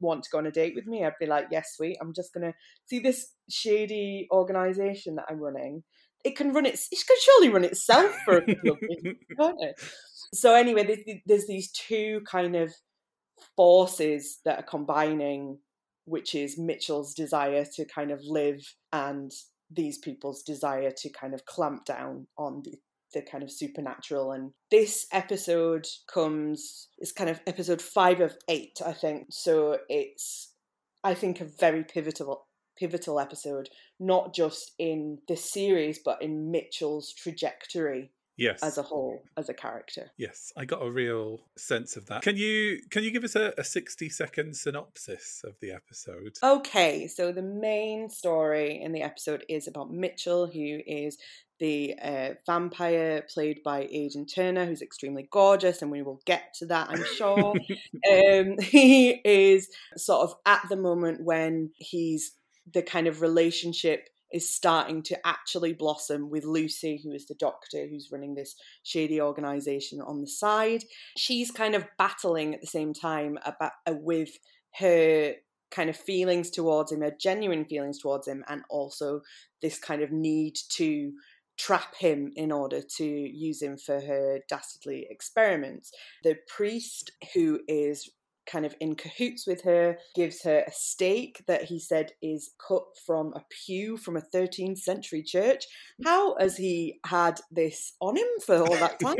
want to go on a date with me. I'd be like, yes, sweet, I'm just going to see this shady organisation that I'm running. It can surely run itself for a couple of minutes, can't it? So anyway, there's these two kind of forces that are combining, which is Mitchell's desire to kind of live and these people's desire to kind of clamp down on the kind of supernatural. And this episode is kind of episode 5 of 8, I think. So it's, I think, a very pivotal episode, not just in this series, but in Mitchell's trajectory. Yes. As a whole, as a character. Yes, I got a real sense of that. Can you give us a 60-second synopsis of the episode? Okay, so the main story in the episode is about Mitchell, who is the vampire played by Aidan Turner, who's extremely gorgeous, and we will get to that, I'm sure. He is sort of at the moment when the kind of relationship is starting to actually blossom with Lucy, who is the doctor who's running this shady organisation on the side. She's kind of battling at the same time with her kind of feelings towards him, her genuine feelings towards him, and also this kind of need to trap him in order to use him for her dastardly experiments. The priest, who is kind of in cahoots with her, gives her a stake that he said is cut from a pew from a 13th century church. How has he had this on him for all that time?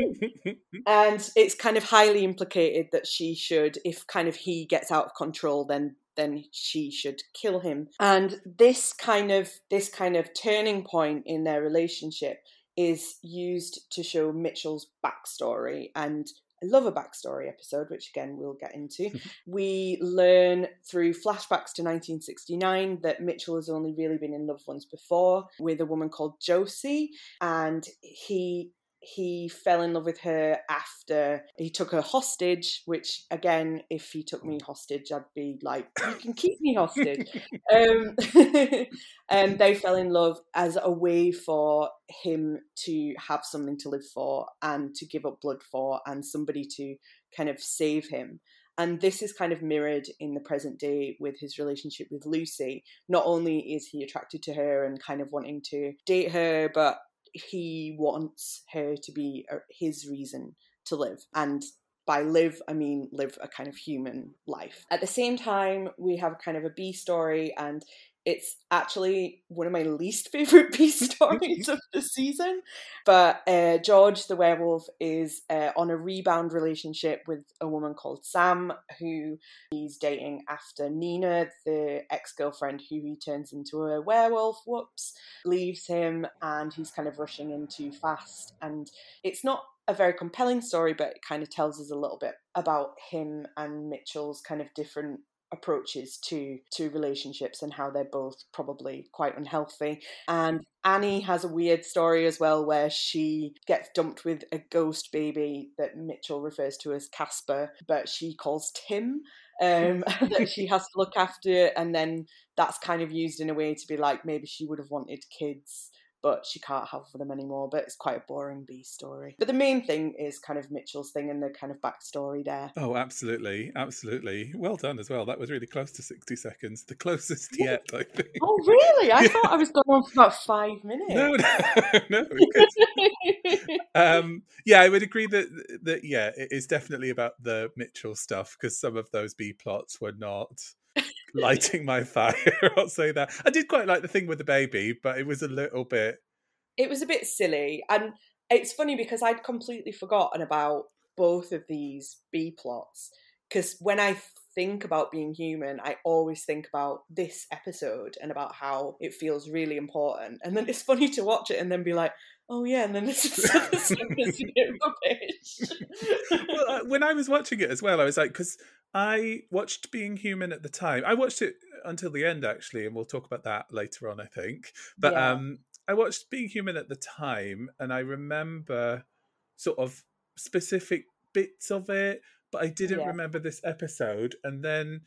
And it's kind of highly implicated that she should, if kind of he gets out of control, then she should kill him. And this kind of turning point in their relationship is used to show Mitchell's backstory, and I love a backstory episode, which again we'll get into. We learn through flashbacks to 1969 that Mitchell has only really been in love once before, with a woman called Josie, and he fell in love with her after he took her hostage, which again, if he took me hostage, I'd be like, you can keep me hostage. And they fell in love as a way for him to have something to live for and to give up blood for and somebody to kind of save him. And this is kind of mirrored in the present day with his relationship with Lucy. Not only is he attracted to her and kind of wanting to date her, but he wants her to be his reason to live. And by live, I mean live a kind of human life. At the same time, we have kind of a B story, and it's actually one of my least favourite B stories of the season. But George, the werewolf, is on a rebound relationship with a woman called Sam, who he's dating after Nina, the ex-girlfriend who he turns into a werewolf, whoops, leaves him, and he's kind of rushing in too fast. And it's not a very compelling story, but it kind of tells us a little bit about him and Mitchell's kind of different approaches to relationships and how they're both probably quite unhealthy. And Annie has a weird story as well, where she gets dumped with a ghost baby that Mitchell refers to as Casper, but she calls Tim, that she has to look after. And then that's kind of used in a way to be like, maybe she would have wanted kids, but she can't have them anymore. But it's quite a boring B story. But the main thing is kind of Mitchell's thing and the kind of backstory there. Oh, absolutely. Absolutely. Well done as well. That was really close to 60 seconds. The closest yet, I think. Oh, really? I thought I was going on for about 5 minutes. No. Yeah, I would agree that yeah, it is definitely about the Mitchell stuff, because some of those B plots were not lighting my fire. I'll say that. I did quite like the thing with the baby, but it was a bit silly. And it's funny because I'd completely forgotten about both of these B plots, because when I think about Being Human, I always think about this episode and about how it feels really important, and then it's funny to watch it and then be like, oh yeah, and then this is a bit rubbish. Well, when I was watching it as well, I was like, because I watched Being Human at the time. I watched it until the end, actually, and we'll talk about that later on, I think. But yeah. I watched Being Human at the time, and I remember sort of specific bits of it, but I didn't remember this episode. And then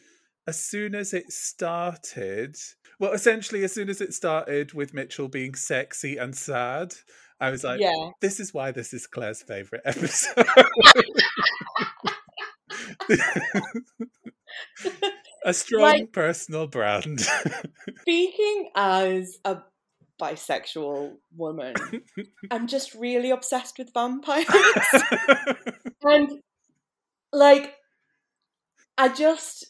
as soon as it started with Mitchell being sexy and sad, I was like, this is why this is Claire's favourite episode. A strong, like, personal brand. Speaking as a bisexual woman, I'm just really obsessed with vampires. And like, I just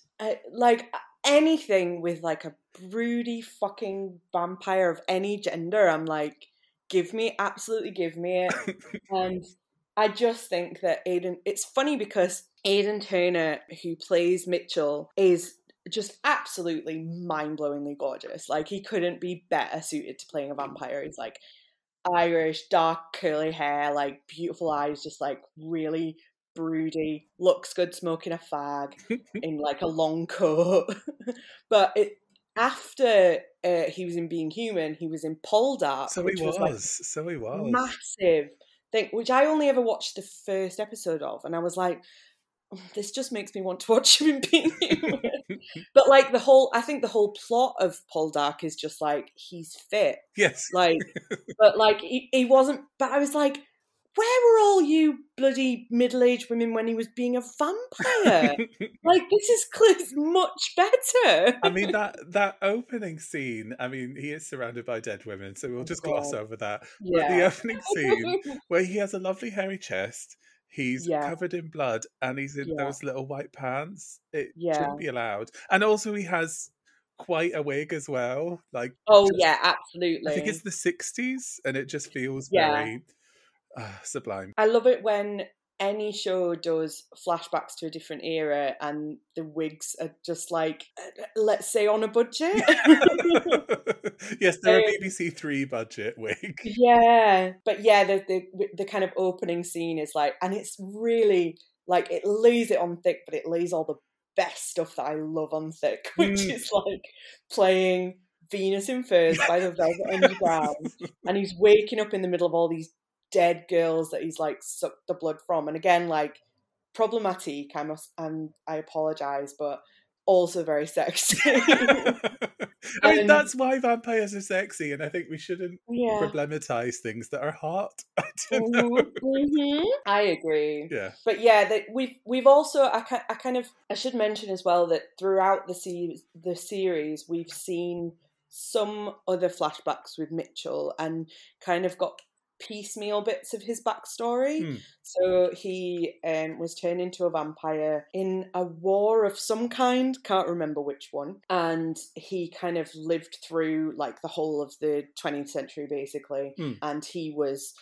like anything with like a broody fucking vampire of any gender, I'm like, give me it. And I just think that it's funny because Aidan Turner, who plays Mitchell, is just absolutely mind-blowingly gorgeous. Like, he couldn't be better suited to playing a vampire. He's like Irish, dark curly hair, like beautiful eyes, just like really broody, looks good smoking a fag in like a long coat. But after he was in Being Human, he was in Poldark. So he was. Massive. Which I only ever watched the first episode of, and I was like, this just makes me want to watch him in Being Human. But like I think the whole plot of Poldark is just like, he's fit. Yes. Like, but like he wasn't, but I was like, where were all you bloody middle-aged women when he was being a vampire? Like, this is Cliff's much better. I mean, that opening scene, I mean, he is surrounded by dead women, so we'll just gloss over that. Yeah. But the opening scene where he has a lovely hairy chest, he's covered in blood, and he's in those little white pants. It shouldn't be allowed. And also he has quite a wig as well. Like, absolutely. I think it's the 60s, and it just feels very... sublime. I love it when any show does flashbacks to a different era and the wigs are just like, let's say, on a budget. Yes, they're a BBC Three budget wig. Yeah. But yeah, the kind of opening scene is like, and it's really like, it lays it on thick, but it lays all the best stuff that I love on thick, which is like playing Venus in Furs by the Velvet Underground. And he's waking up in the middle of all these dead girls that he's like sucked the blood from, and again, like, problematic, I apologize, but also very sexy. I mean, that's why vampires are sexy, and I think we shouldn't problematize things that are hot. I agree. Yeah, but yeah, that we've also I should mention as well that throughout the series we've seen some other flashbacks with Mitchell and kind of got piecemeal bits of his backstory. So he was turned into a vampire in a war of some kind, can't remember which one, and he kind of lived through like the whole of the 20th century basically, and he was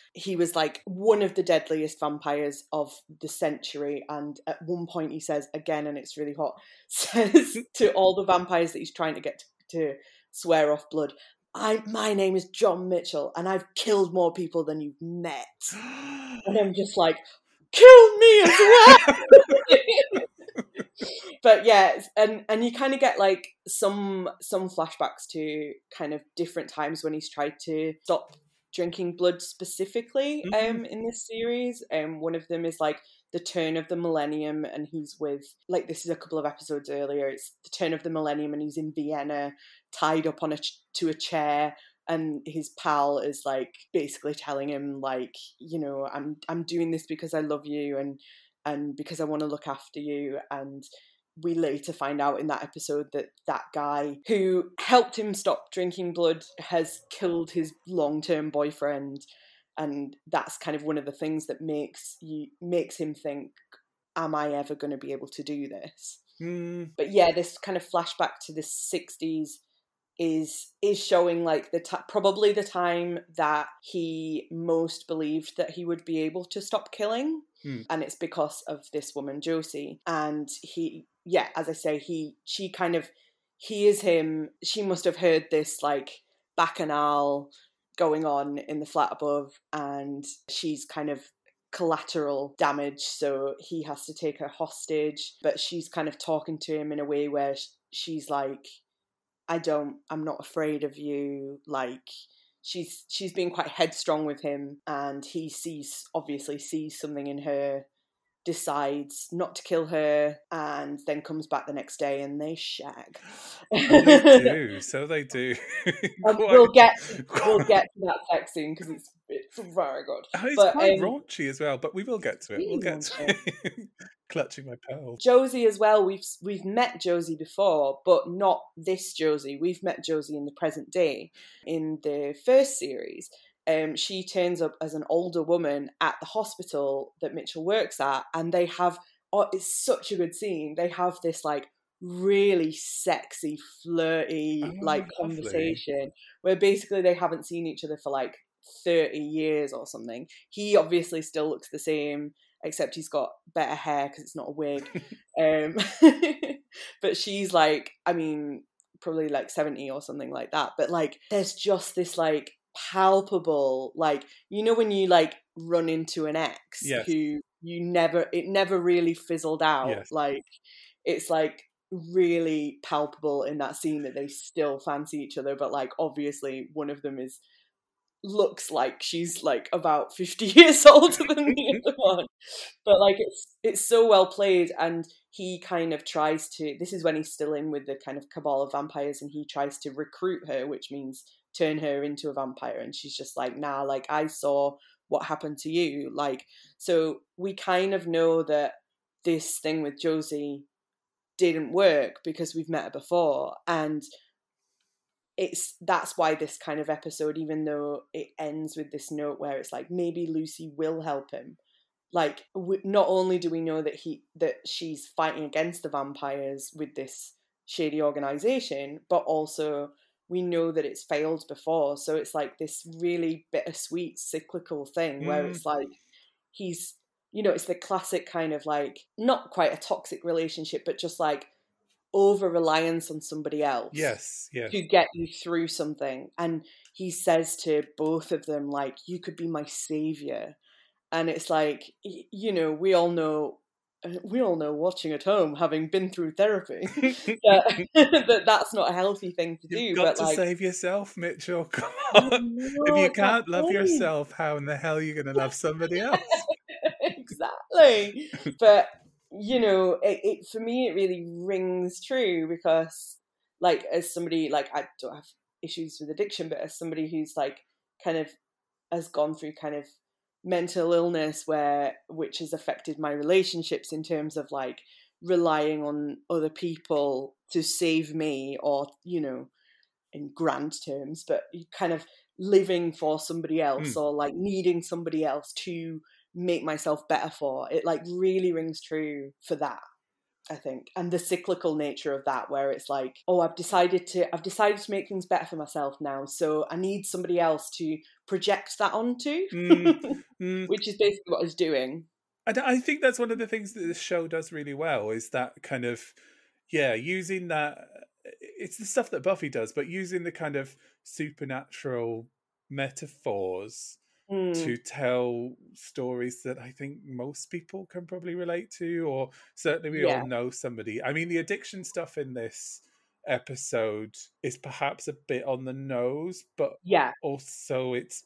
like one of the deadliest vampires of the century, and at one point he says again, and it's really hot, says to all the vampires that he's trying to get to swear off blood, my name is John Mitchell, and I've killed more people than you've met. And I'm just like, kill me as well. But yeah, and you kind of get like some flashbacks to kind of different times when he's tried to stop drinking blood specifically in this series. One of them is like the turn of the millennium, and he's with, like, this is a couple of episodes earlier, it's the turn of the millennium and he's in Vienna tied up on to a chair, and his pal is like basically telling him like, you know, I'm doing this because I love you and because I want to look after you. And we later find out in that episode that guy who helped him stop drinking blood has killed his long-term boyfriend, and that's kind of one of the things that makes him think, am I ever going to be able to do this? But yeah, this kind of flashback to the 60s is showing like probably the time that he most believed that he would be able to stop killing, and it's because of this woman Josie, and he is him. She must have heard this like bacchanal going on in the flat above, and she's kind of collateral damage, so he has to take her hostage, but she's kind of talking to him in a way where she's like, I'm not afraid of you. Like, she's being quite headstrong with him, and he obviously sees something in her, decides not to kill her, and then comes back the next day and they shag. So they do. We'll get to that sex scene because it's very good. It's quite raunchy as well, but we will get to it. We'll get to it. Clutching my pearl. Josie as well. We've met Josie before, but not this Josie. We've met Josie in the present day in the first series. She turns up as an older woman at the hospital that Mitchell works at, and they have, it's such a good scene, they have this like really sexy, flirty conversation where basically they haven't seen each other for like 30 years or something. He obviously still looks the same, except he's got better hair because it's not a wig. But she's like, I mean, probably like 70 or something like that. But like, there's just this like palpable, like, you know when you like run into an ex who it never really fizzled out, like it's like really palpable in that scene that they still fancy each other, but like obviously one of them looks like she's like about 50 years older than the other one, but like it's so well played. And he kind of tries to, this is when he's still in with the kind of cabal of vampires, and he tries to recruit her, which means turn her into a vampire, and she's just like, nah, like I saw what happened to you? Like, so we kind of know that this thing with Josie didn't work because we've met her before. And that's why this kind of episode, even though it ends with this note where it's like, maybe Lucy will help him. Like, not only do we know that she's fighting against the vampires with this shady organisation, but also we know that it's failed before. So it's like this really bittersweet cyclical thing where it's like he's, you know, it's the classic kind of like, not quite a toxic relationship, but just like over-reliance on somebody else. Yes, yes. To get you through something. And he says to both of them, like, you could be my saviour. And it's like, you know, we all know watching at home, having been through therapy, that that's not a healthy thing to do. You've got to save yourself, Mitchell. Come on. If you can't love yourself, how in the hell are you going to love somebody else? Exactly. But, you know, it for me, it really rings true because, like, as somebody, like, I don't have issues with addiction, but as somebody who's, like, kind of has gone through kind of mental illness which has affected my relationships in terms of like relying on other people to save me, or, you know, in grand terms, but kind of living for somebody else or like needing somebody else to make myself better for it, like really rings true for that, I think. And the cyclical nature of that, where it's like, oh, I've decided to make things better for myself now, so I need somebody else to project that onto, which is basically what I was doing. And I think that's one of the things that this show does really well, is that kind of, yeah, using that, it's the stuff that Buffy does, but using the kind of supernatural metaphors to tell stories that I think most people can probably relate to, or certainly we all know somebody. I mean, the addiction stuff in this episode is perhaps a bit on the nose, but also it's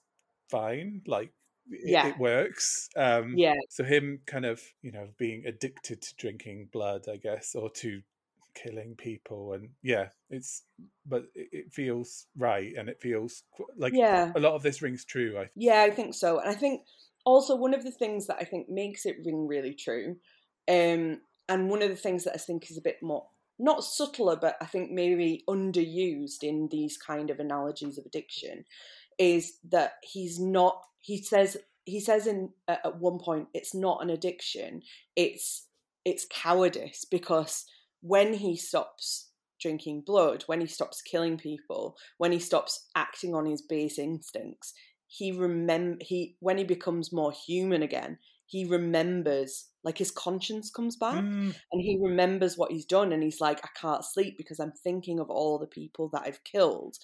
fine. Like, it works. So him kind of, you know, being addicted to drinking blood, I guess, or to killing people, and it feels right, and it feels like a lot of this rings true, I think. I think so. And I think also one of the things that I think makes it ring really true, and one of the things that I think is a bit more, not subtler, but I think maybe underused in these kind of analogies of addiction, is that he says in at one point, it's not an addiction, it's cowardice, because when he stops drinking blood, when he stops killing people, when he stops acting on his base instincts, when he becomes more human again, he remembers, like, his conscience comes back and he remembers what he's done, and he's like, I can't sleep because I'm thinking of all the people that I've killed.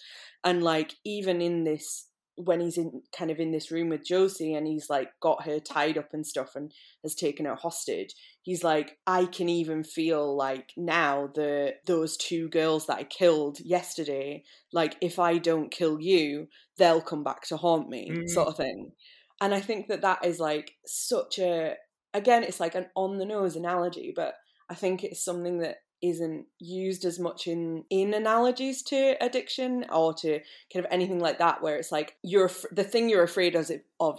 And, like, even in this, when he's in kind of in this room with Josie and he's like got her tied up and stuff and has taken her hostage, he's like, I can even feel like now those two girls that I killed yesterday, like, if I don't kill you, they'll come back to haunt me, sort of thing. And I think that is like such a, again, it's like an on the nose analogy, but I think it's something that isn't used as much in analogies to addiction or to kind of anything like that, where it's like the thing you're afraid of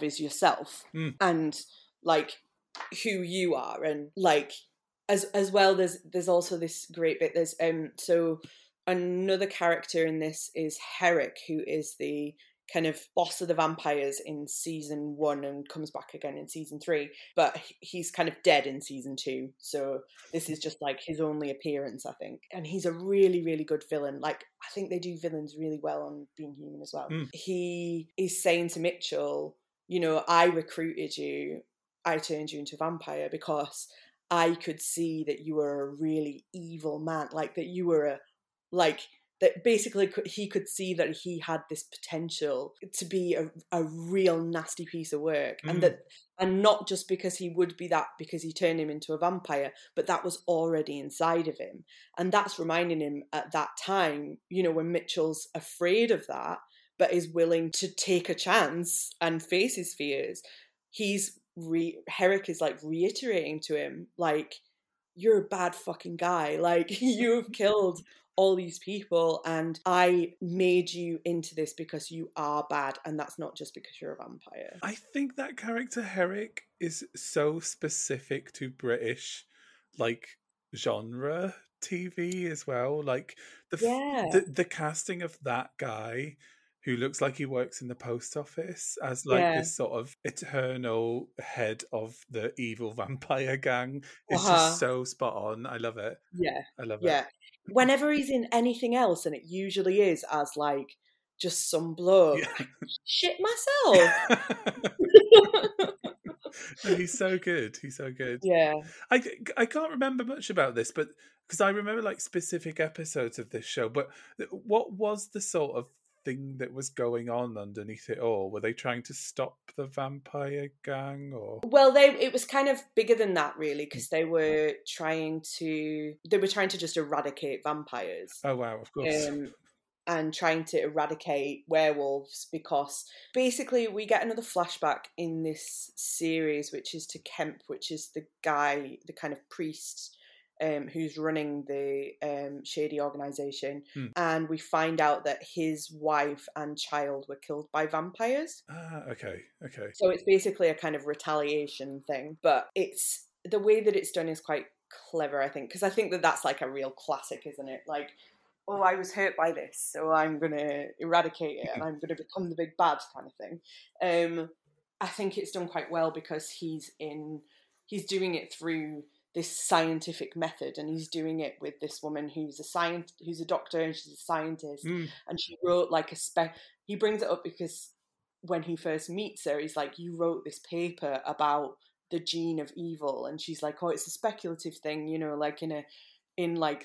is yourself and like who you are. And like as well, there's also this great bit, there's so another character in this is Herrick, who is the kind of boss of the vampires in season 1 and comes back again in season 3, but he's kind of dead in season 2, so this is just like his only appearance, I think. And he's a really, really good villain. Like, I think they do villains really well on Being Human as well. He is saying to Mitchell, you know, I recruited you, I turned you into a vampire because I could see that you were a really evil man, like that you were that basically he could see that he had this potential to be a real nasty piece of work, and not just because he would be that because he turned him into a vampire, but that was already inside of him. And that's reminding him at that time, you know, when Mitchell's afraid of that but is willing to take a chance and face his fears, Herrick is like reiterating to him, like, you're a bad fucking guy, like, you've killed all these people and I made you into this because you are bad, and that's not just because you're a vampire. I think that character Herrick is so specific to British, like, genre TV as well. Like the casting of that guy who looks like he works in the post office as this sort of eternal head of the evil vampire gang is just so spot on. I love it. Yeah. I love it. Yeah. Whenever he's in anything else, and it usually is as like just some bloke, I shit myself. He's so good. He's so good. Yeah. I can't remember much about this, but because I remember like specific episodes of this show, but what was the sort of thing that was going on underneath it all? Were they trying to stop the vampire gang, or? Well, it was kind of bigger than that, really, because they were trying to just eradicate vampires. Oh wow, of course. And trying to eradicate werewolves, because basically we get another flashback in this series, which is to Kemp, which is the guy, the kind of priest who's running the shady organisation. Hmm. And we find out that his wife and child were killed by vampires. Okay. So it's basically a kind of retaliation thing, but it's the way that it's done is quite clever, I think, because I think that that's like a real classic, isn't it? Like, oh, I was hurt by this, so I'm going to eradicate it and I'm going to become the big bad kind of thing. I think it's done quite well because he's doing it through this scientific method, and he's doing it with this woman who's a doctor, and she's a scientist. Mm. And she wrote like he brings it up because when he first meets her, he's like, you wrote this paper about the gene of evil. And she's like, oh, it's a speculative thing, you know, like in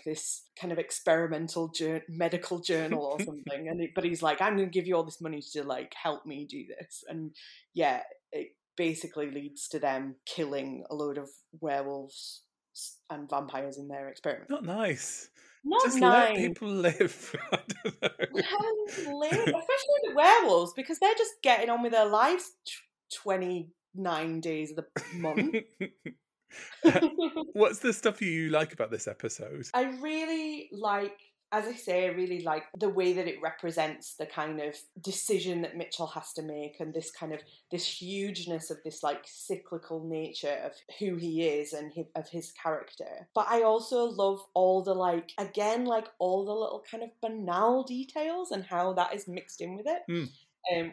this kind of experimental medical journal or something. But he's like, I'm going to give you all this money to like help me do this. And yeah, it basically leads to them killing a load of werewolves and vampires in their experiment. Not nice. Just let people live. I don't know. Let them live, especially the werewolves, because they're just getting on with their lives 29 days of the month. What's the stuff you like about this episode? I really like, as I say, the way that it represents the kind of decision that Mitchell has to make, and this kind of this hugeness of this like cyclical nature of who he is and of his character. But I also love all the all the little kind of banal details and how that is mixed in with it. Mm.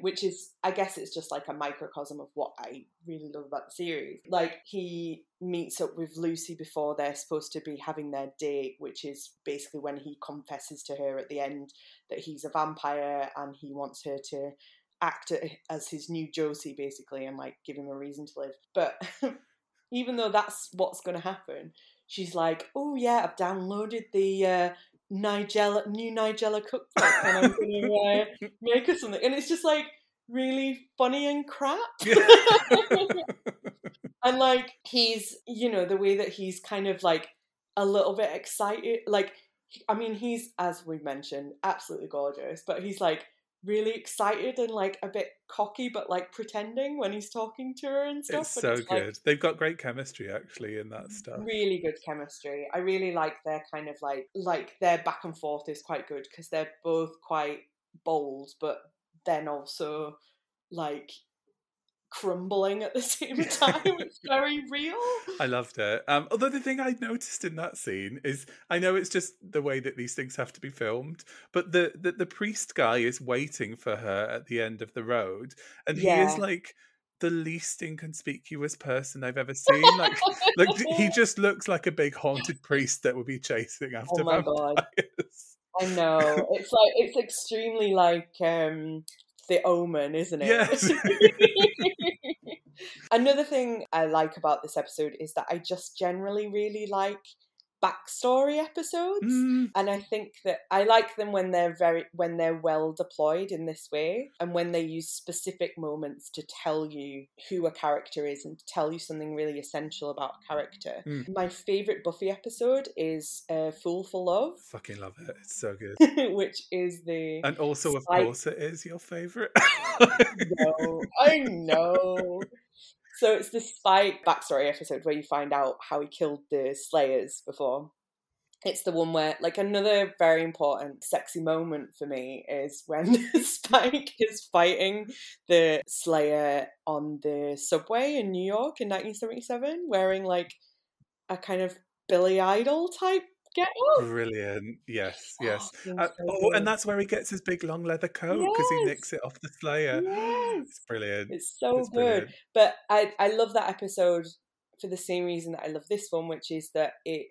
Which is, I guess it's just like a microcosm of what I really love about the series. Like, he meets up with Lucy before they're supposed to be having their date, which is basically when he confesses to her at the end that he's a vampire and he wants her to act as his new Josie, basically, and like give him a reason to live. But even though that's what's going to happen, she's like, oh yeah, I've downloaded the new Nigella cookbook and I'm going to make her something, and it's just like really funny and crap. Yeah. And like, he's, you know, the way that he's kind of like a little bit excited, like, I mean, he's, as we mentioned, absolutely gorgeous, but he's like really excited and like a bit cocky, but like pretending when he's talking to her and stuff. It's so good. They've got great chemistry actually in that stuff. Really good chemistry. I really like their kind of like their back and forth is quite good because they're both quite bold, but then also like crumbling at the same time. It's very real. I loved it. Although the thing I noticed in that scene is, I know it's just the way that these things have to be filmed, but the priest guy is waiting for her at the end of the road, and he is like the least inconspicuous person I've ever seen. Like, like, he just looks like a big haunted priest that would be chasing after vampires. Oh my god! I know, it's like, it's extremely like The Omen, isn't it? Yes. Another thing I like about this episode is that I just generally really like backstory episodes. Mm. And I think that I like them when they're well deployed in this way, and when they use specific moments to tell you who a character is and to tell you something really essential about a character. Mm. My favourite Buffy episode is Fool for Love. Fucking love it. It's so good. Which is the... And also, of course, it is your favourite. No, I know. So it's the Spike backstory episode where you find out how he killed the Slayers before. It's the one where, like, another very important sexy moment for me is when Spike is fighting the Slayer on the subway in New York in 1977, wearing, like, a kind of Billy Idol type get-up. Brilliant. Yes, yes. Oh, and that's where he gets his big long leather coat, because yes. he nicks it off the Slayer. Yes. It's brilliant. It's so it's good. Brilliant. But I love that episode for the same reason that I love this one, which is that it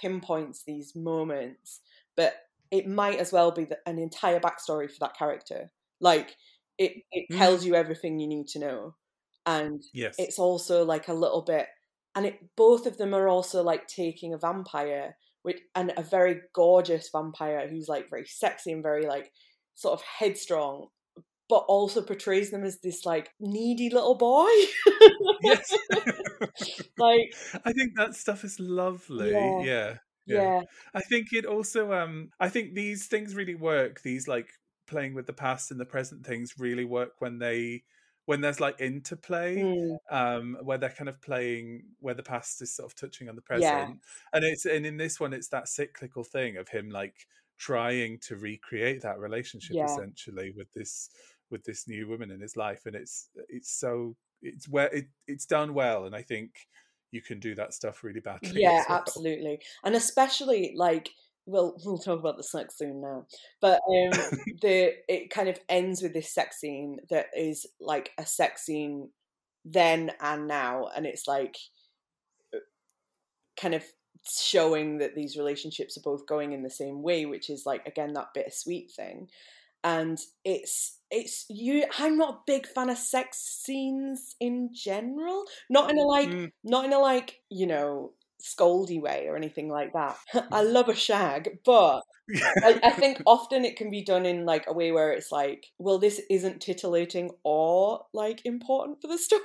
pinpoints these moments, but it might as well be an entire backstory for that character. Like it tells you everything you need to know, and yes. it's also like a little bit, and both of them are also like taking a vampire, and a very gorgeous vampire who's like very sexy and very like sort of headstrong, but also portrays them as this like needy little boy. Yes. Like, I think that stuff is lovely. Yeah. I think it also, I think these things really work. These like playing with the past and the present things really work when there's like interplay, where they're kind of playing where the past is sort of touching on the present. Yeah. And in this one, it's that cyclical thing of him like trying to recreate that relationship essentially with this new woman in his life, and it's done well, and I think you can do that stuff really badly. Yeah, well. Absolutely, and especially like we'll talk about the sex soon now, but it kind of ends with this sex scene that is like a sex scene then and now, and it's like kind of showing that these relationships are both going in the same way, which is like again that bittersweet thing. And I'm not a big fan of sex scenes in general, not in a you know, scoldy way or anything like that. I love a shag, but I think often it can be done in like a way where it's like, well, this isn't titillating or like important for the story.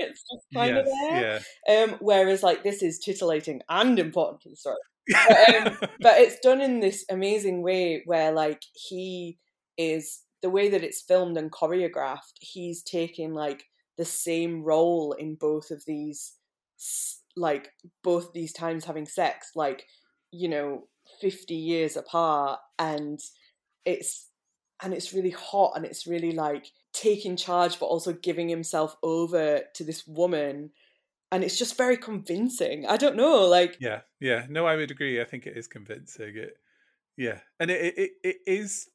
It's just kind of there. Yeah. Whereas like this is titillating and important for the story. But it's done in this amazing way where like he is, the way that it's filmed and choreographed, he's taking like the same role in both of these like both these times having sex, like, you know, 50 years apart, and it's really hot, and it's really like taking charge but also giving himself over to this woman, and it's just very convincing. I don't know, like no, I would agree. I think it is convincing, and it is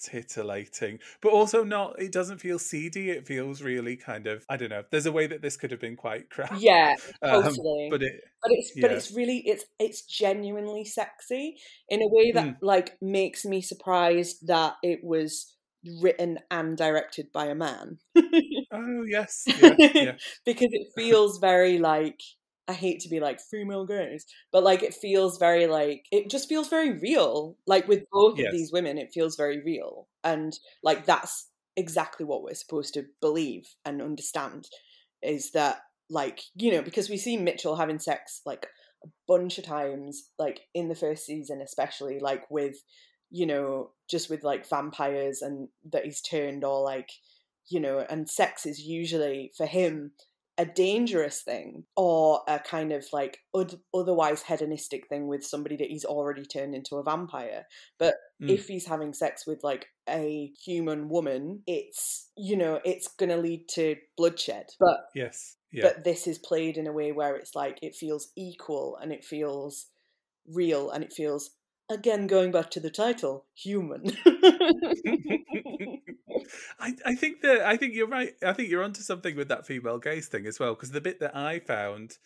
titillating, but also not, it doesn't feel seedy. It feels really kind of, I don't know, there's a way that this could have been quite crap, totally. But it's genuinely sexy in a way that like makes me surprised that it was written and directed by a man. Oh yes, yeah. Because it feels very like, I hate to be like female gaze, but like it feels very like, it just feels very real. Like with both of these women, it feels very real. And like that's exactly what we're supposed to believe and understand, is that like, you know, because we see Mitchell having sex like a bunch of times, like in the first season especially, like with, you know, just with like vampires and that he's turned, or like, you know, and sex is usually for him a dangerous thing, or a kind of like otherwise hedonistic thing with somebody that he's already turned into a vampire. But if he's having sex with like a human woman, it's, you know, it's going to lead to bloodshed. But but this is played in a way where it's like, it feels equal and it feels real and it feels, again, going back to the title, human. I think you're right. I think you're onto something with that female gaze thing as well, because the bit that I found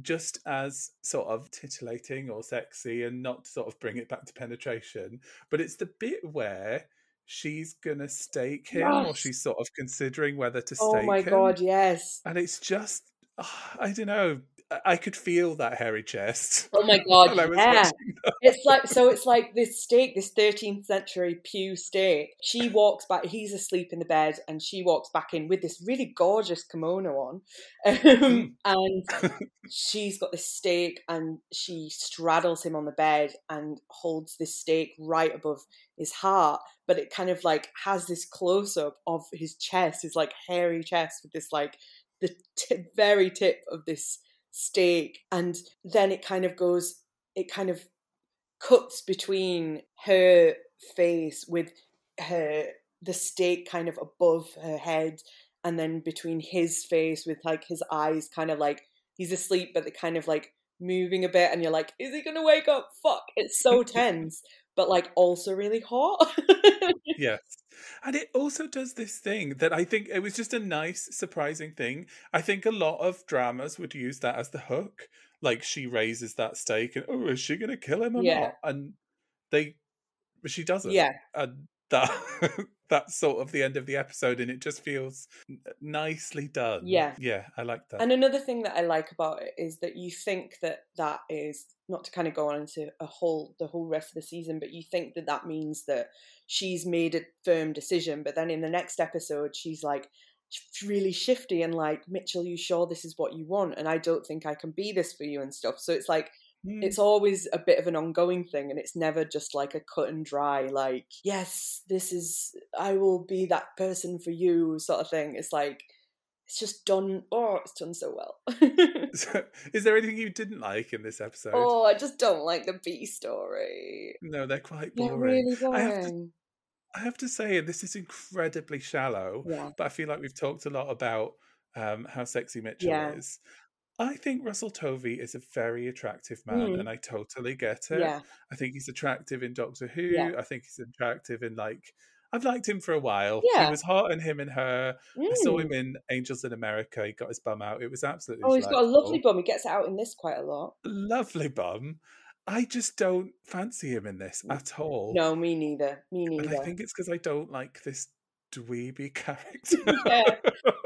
just as sort of titillating or sexy, and not sort of bring it back to penetration, but it's the bit where she's gonna stake him, or she's sort of considering whether to stake him. Oh my god, yes! And it's just, I don't know. I could feel that hairy chest. Oh my god, yeah. It's like, so it's like this stake, this 13th century pew stake. She walks back, he's asleep in the bed, and she walks back in with this really gorgeous kimono on. And she's got this stake, and she straddles him on the bed and holds this stake right above his heart, but it kind of like has this close-up of his chest, his like hairy chest, with this like the very tip of this stake, and then it kind of goes it kind of cuts between her face with her, the steak kind of above her head, and then between his face with like his eyes kind of like he's asleep but they're kind of like moving a bit, and you're like, is he gonna wake up? Fuck, it's so tense but like also really hot. Yes, and it also does this thing that I think it was just a nice surprising thing. I think a lot of dramas would use that as the hook, like she raises that stake and oh, is she gonna kill him or not? And she doesn't. Yeah, and that's sort of the end of the episode, and it just feels nicely done. Yeah, I like that. And another thing that I like about it is that you think that is, not to kind of go on into the whole rest of the season, but you think that means that she's made a firm decision, but then in the next episode she's like really shifty and like, Mitchell, you sure this is what you want? And I don't think I can be this for you and stuff. So it's like, it's always a bit of an ongoing thing, and it's never just like a cut and dry, like, yes, this is, I will be that person for you sort of thing. It's like, it's just done, it's done so well. So, is there anything you didn't like in this episode? Oh, I just don't like the B story. No, they're quite boring. They're really boring. I have to say, this is incredibly shallow, but I feel like we've talked a lot about how sexy Mitchell is. I think Russell Tovey is a very attractive man, and I totally get it. Yeah. I think he's attractive in Doctor Who. Yeah. I think he's attractive in, like, I've liked him for a while. Yeah. He was hot in Him and Her. I saw him in Angels in America. He got his bum out. It was absolutely delightful. He's got a lovely bum. He gets it out in this quite a lot. Lovely bum. I just don't fancy him in this at all. No, me neither. And I think it's because I don't like this dweeby character.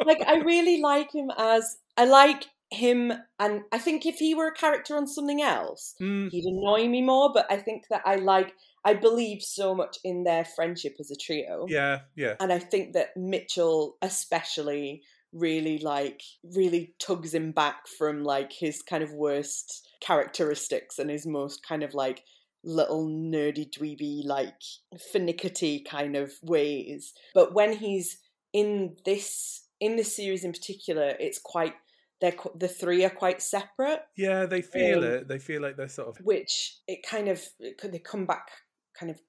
Like, I really like him as... I like... him, and I think if he were a character on something else, he'd annoy me more, but I think that I believe so much in their friendship as a trio. Yeah. And I think that Mitchell especially really tugs him back from like his kind of worst characteristics and his most kind of like little nerdy dweeby like finickety kind of ways. But when he's in this series in particular, it's quite, the three are quite separate. Yeah, they feel it. They feel like they're sort of... Which it kind of... They come back kind of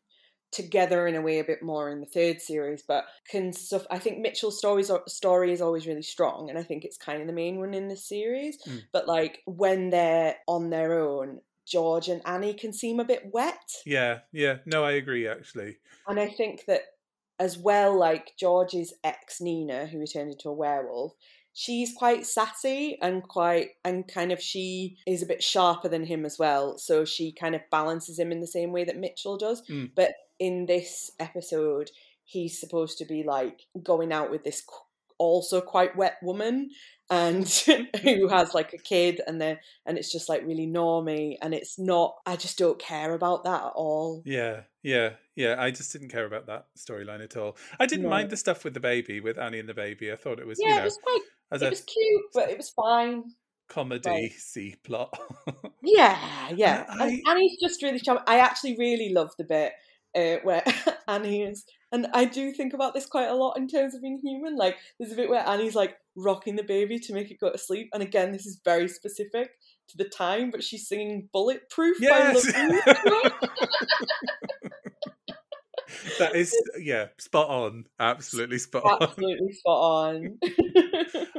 together in a way a bit more in the third series, but I think Mitchell's story is always really strong, and I think it's kind of the main one in this series. But like when they're on their own, George and Annie can seem a bit wet. Yeah. No, I agree, actually. And I think that as well, like George's ex, Nina, who turned into a werewolf, she's quite sassy and kind of, she is a bit sharper than him as well. So she kind of balances him in the same way that Mitchell does. But in this episode, he's supposed to be like going out with this also quite wet woman and who has like a kid and it's just like really normy, and it's not, I just don't care about that at all. Yeah. I just didn't care about that storyline at all. I didn't mind the stuff with the baby, with Annie and the baby. I thought it was, it was quite, it was cute, but it was fine. Comedy C plot. Yeah. Annie's just really charming. I actually really love the bit where Annie is, and I do think about this quite a lot in terms of Being Human. Like, there's a bit where Annie's like rocking the baby to make it go to sleep, and again, this is very specific to the time, but she's singing "Bulletproof" by Love. That is, spot on. Absolutely spot on.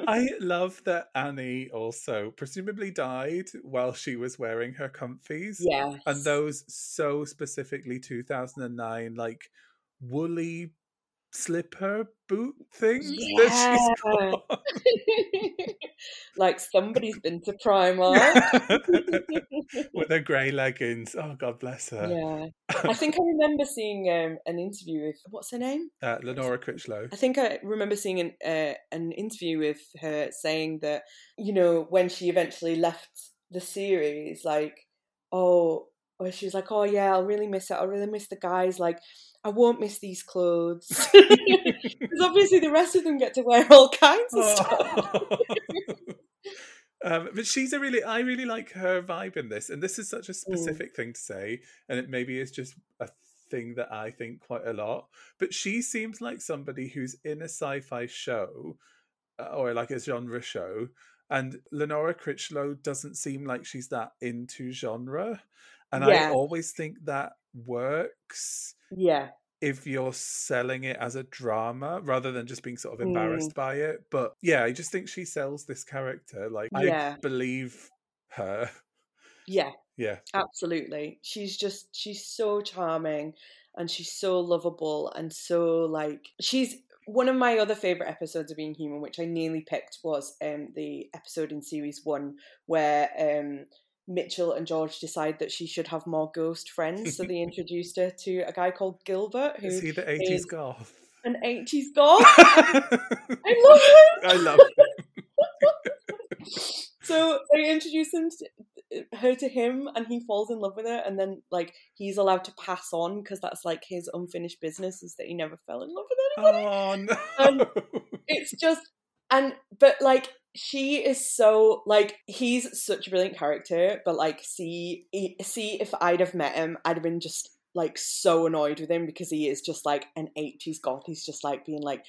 I love that Annie also presumably died while she was wearing her comfies. Yes. And those so specifically 2009, like, woolly slipper boot things that she's got. Like somebody's been to Primark. With her grey leggings. Oh, God bless her. Yeah. I think I remember seeing an interview with, what's her name? Lenora Critchlow. I think I remember seeing an interview with her saying that, you know, when she eventually left the series, like, she was like, oh yeah, I'll really miss it. I'll really miss the guys. Like, I won't miss these clothes. Because obviously the rest of them get to wear all kinds of stuff. But I really like her vibe in this. And this is such a specific thing to say. And it maybe is just a thing that I think quite a lot. But she seems like somebody who's in a sci-fi show or like a genre show And Lenora Critchlow doesn't seem like she's that into genre. And I always think that works. Yeah. If you're selling it as a drama rather than just being sort of embarrassed by it. But yeah, I just think she sells this character. Like, I believe her. Yeah. Yeah. Absolutely. She's so charming and she's so lovable and so like, she's one of my other favourite episodes of Being Human, which I nearly picked, was the episode in series 1 where Mitchell and George decide that she should have more ghost friends. So they introduced her to a guy called Gilbert. Who is he, the 80s goth? An 80s goth? I love him! So they introduce her to him and he falls in love with her, and then like he's allowed to pass on because that's like his unfinished business, is that he never fell in love with anybody. Oh no. It's just, but like she is so like, he's such a brilliant character, but like see if I'd have met him, I'd have been just like so annoyed with him because he is just like an 80s goth. He's just like being like,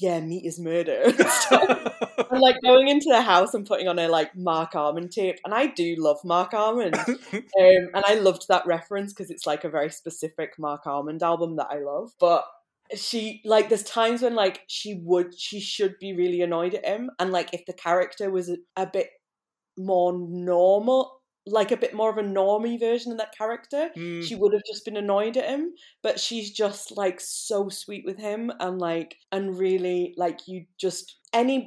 yeah, meat is murder and stuff. And like going into the house and putting on a like Mark Armand tape, and I do love Mark Armand, and I loved that reference because it's like a very specific Mark Armand album that I love. But she like, there's times when like she should be really annoyed at him, and like if the character was a bit more normal, like a bit more of a normie version of that character, she would have just been annoyed at him. But she's just like so sweet with him, and like, and really like, you just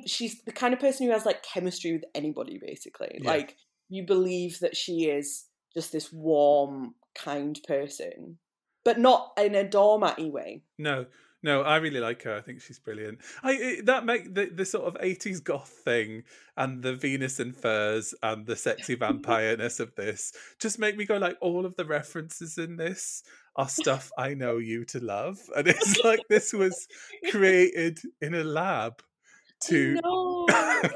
she's the kind of person who has like chemistry with anybody basically. Yeah. Like you believe that she is just this warm, kind person, but not in a doormatty way. No, I really like her. I think she's brilliant. That make the sort of 80s goth thing and the Venus and Furs and the sexy vampire-ness of this just make me go like, all of the references in this are stuff I know you to love. And it's like, this was created in a lab to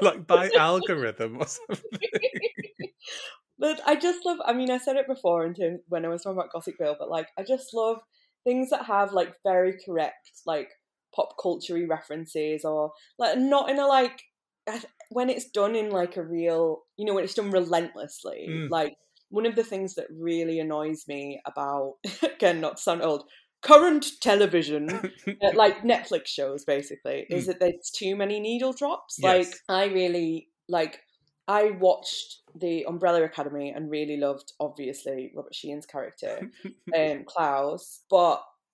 like by algorithm or something. But I just love, I mean, I said it before in terms when I was talking about Gossip Girl, but like, I just love things that have like very correct like pop culture-y references, or like not in a like, when it's done in like a real, you know, when it's done relentlessly. Like one of the things that really annoys me about, again, not to sound old, current television, like Netflix shows basically, is that there's too many needle drops. Yes. Like I watched The Umbrella Academy and really loved, obviously, Robert Sheehan's character, Klaus.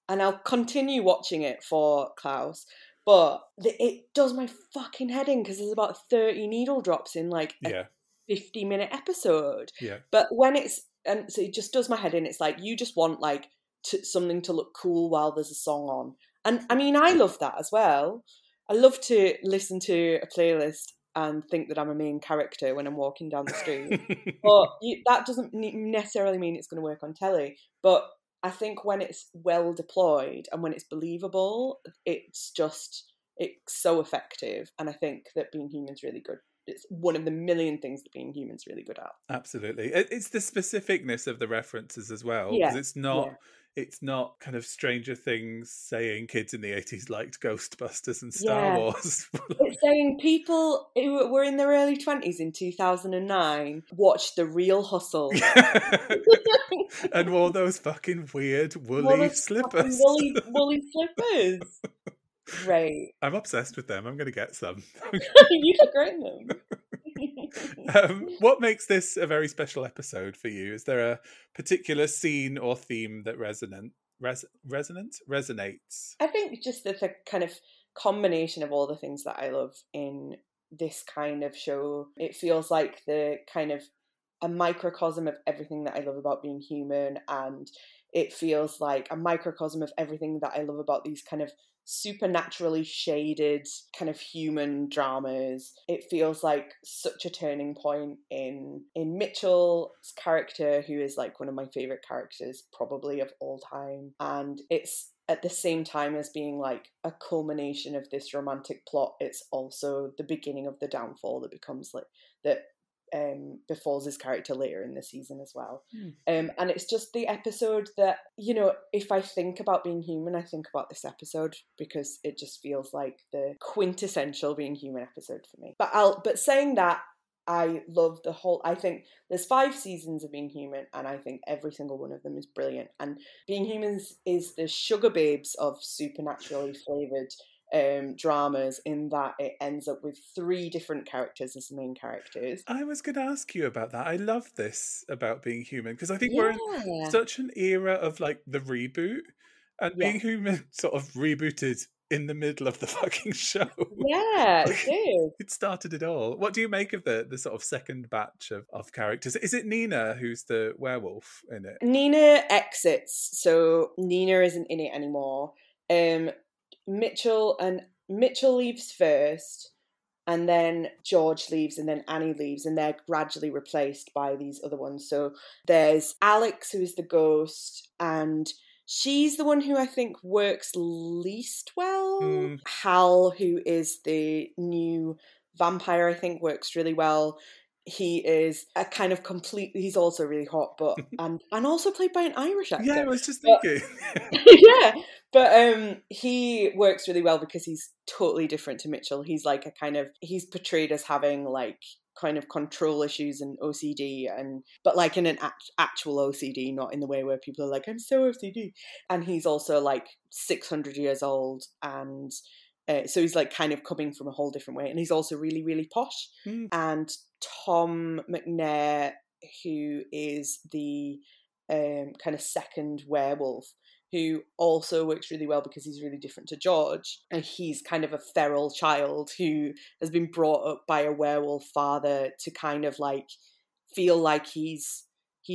And I'll continue watching it for Klaus. But it does my fucking head in because there's about 30 needle drops in like a 50-minute episode. Yeah. But when it's, and so it just does my head in. It's like you just want like something to look cool while there's a song on. And I mean, I love that as well. I love to listen to a playlist and think that I'm a main character when I'm walking down the street. But that doesn't necessarily mean it's going to work on telly. But I think when it's well deployed and when it's believable, it's so effective. And I think that Being Human's really good. It's one of the million things that Being Human's really good at. Absolutely. It's the specificness of the references as well. Because it's not kind of Stranger Things saying kids in the 80s liked Ghostbusters and Star Wars. It's saying people who were in their early 20s in 2009 watched The Real Hustle. And wore those fucking weird woolly slippers. Woolly slippers. Great. I'm obsessed with them. I'm going to get some. You should grade them. What makes this a very special episode for you? Is there a particular scene or theme that resonates? I think just the kind of combination of all the things that I love in this kind of show. It feels like the kind of a microcosm of everything that I love about Being Human, and it feels like a microcosm of everything that I love about these kind of supernaturally shaded kind of human dramas. It feels like such a turning point in Mitchell's character, who is like one of my favorite characters probably of all time, and it's at the same time as being like a culmination of this romantic plot, it's also the beginning of the downfall that becomes like that befalls his character later in the season as well. And it's just the episode that, you know, if I think about Being Human, I think about this episode because it just feels like the quintessential Being Human episode for me. But saying that, I love the whole, I think there's 5 seasons of Being Human, and I think every single one of them is brilliant. And Being Humans is the sugar babes of supernaturally flavoured dramas, in that it ends up with 3 different characters as the main characters. I was going to ask you about that. I love this about Being Human, because I think we're in such an era of like the reboot, and Being Human sort of rebooted in the middle of the fucking show. Yeah, it did. It started it all. What do you make of the sort of second batch of characters? Is it Nina who's the werewolf in it? Nina exits, so Nina isn't in it anymore. Mitchell leaves first, and then George leaves, and then Annie leaves, and they're gradually replaced by these other ones. So there's Alex, who is the ghost, and she's the one who I think works least well. Hal, who is the new vampire, I think works really well. He is a kind of complete... He's also really hot, but... and also played by an Irish actor. Yeah, I was just thinking. Yeah. But he works really well because he's totally different to Mitchell. He's like a kind of... He's portrayed as having like... kind of control issues and OCD, but like in an actual OCD, not in the way where people are like, I'm so OCD. And he's also like 600 years old, and so he's like kind of coming from a whole different way, and he's also really, really posh. And Tom McNair, who is the kind of second werewolf, who also works really well because he's really different to George. And he's kind of a feral child who has been brought up by a werewolf father to kind of like feel like he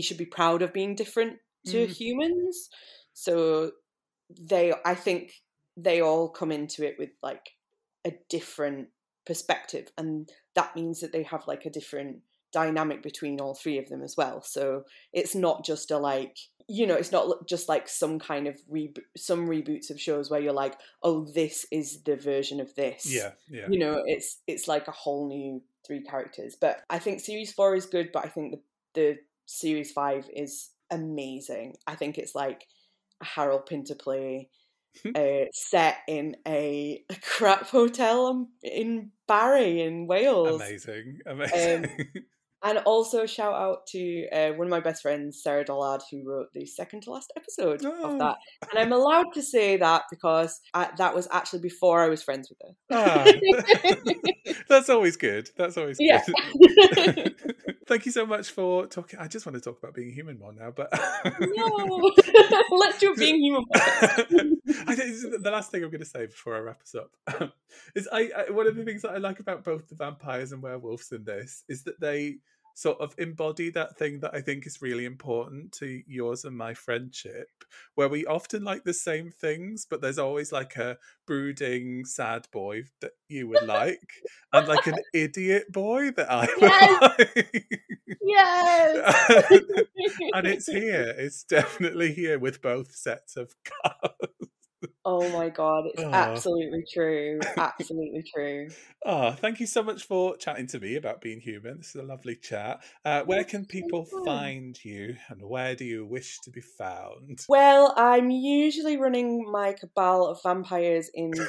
should be proud of being different to humans. So I think they all come into it with like a different perspective. And that means that they have like a different dynamic between all 3 of them as well. So it's not just a like... You know, it's not just like some kind of some reboots of shows where you're like, oh, this is the version of this. Yeah. You know, it's like a whole new 3 characters. But I think series 4 is good, but I think the series 5 is amazing. I think it's like a Harold Pinter play set in a crap hotel in Barry in Wales. Amazing. And also shout out to one of my best friends, Sarah Dollard, who wrote the second to last episode of that. And I'm allowed to say that because that was actually before I was friends with her. That's always good. Yeah. Thank you so much for talking. I just want to talk about Being Human more now, but... No! Let's do Being Human more. I think the last thing I'm going to say before I wrap us up is I one of the things that I like about both the vampires and werewolves in this is that they sort of embody that thing that I think is really important to yours and my friendship, where we often like the same things, but there's always like a brooding sad boy that you would like, and like an idiot boy that I would like. Yes! And it's here. It's definitely here with both sets of cards. Oh my God, it's absolutely true. Absolutely true. Thank you so much for chatting to me about Being Human. This is a lovely chat. Where can people find you, and where do you wish to be found? Well, I'm usually running my cabal of vampires in the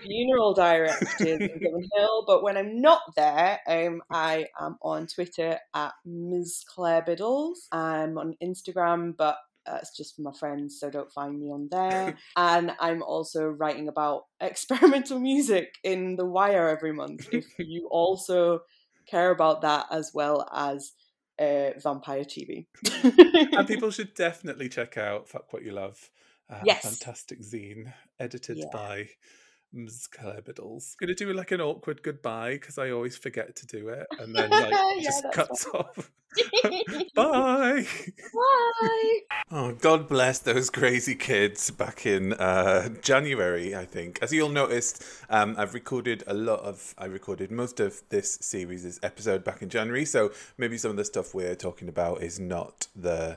funeral directors in Govan Hill, but when I'm not there, I am on Twitter at Ms. Claire Biddles. I'm on Instagram, but it's just for my friends, so don't find me on there. And I'm also writing about experimental music in The Wire every month, if you also care about that, as well as vampire TV. And people should definitely check out Fuck What You Love. Fantastic zine, edited by Ms. Claire Biddles. I'm going to do like an awkward goodbye because I always forget to do it, and then like just cuts off. Bye. Bye. Oh, God bless those crazy kids back in January, I think. As you'll notice, I recorded most of this series' episode back in January, so maybe some of the stuff we're talking about is not the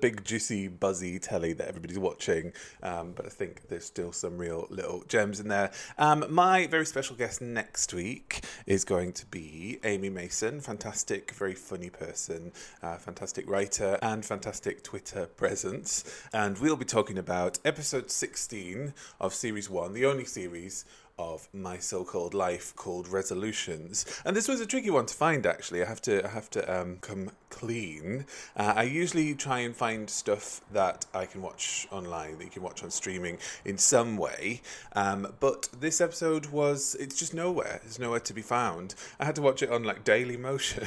big juicy buzzy telly that everybody's watching, but I think there's still some real little gems in there. My very special guest next week is going to be Amy Mason, fantastic, very funny person, fantastic writer and fantastic Twitter presence, and we'll be talking about episode 16 of series 1, the only series of my so-called life called resolutions. And this was a tricky one to find, actually. I have to come clean. I usually try and find stuff that I can watch online, that you can watch on streaming in some way. But this episode was, it's just nowhere. It's nowhere to be found. I had to watch it on like Daily Motion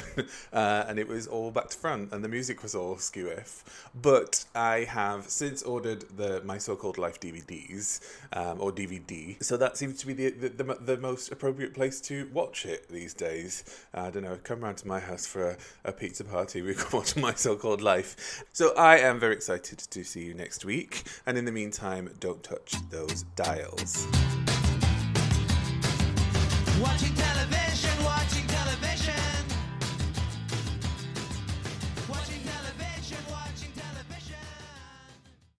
and it was all back to front and the music was all skew-if. But I have since ordered my so-called life DVDs or DVD. So that seems to be the most appropriate place to watch it these days. I don't know, come round to my house for a pizza party, we can watch My So-Called Life. So I am very excited to see you next week. And in the meantime, don't touch those dials. Watching television.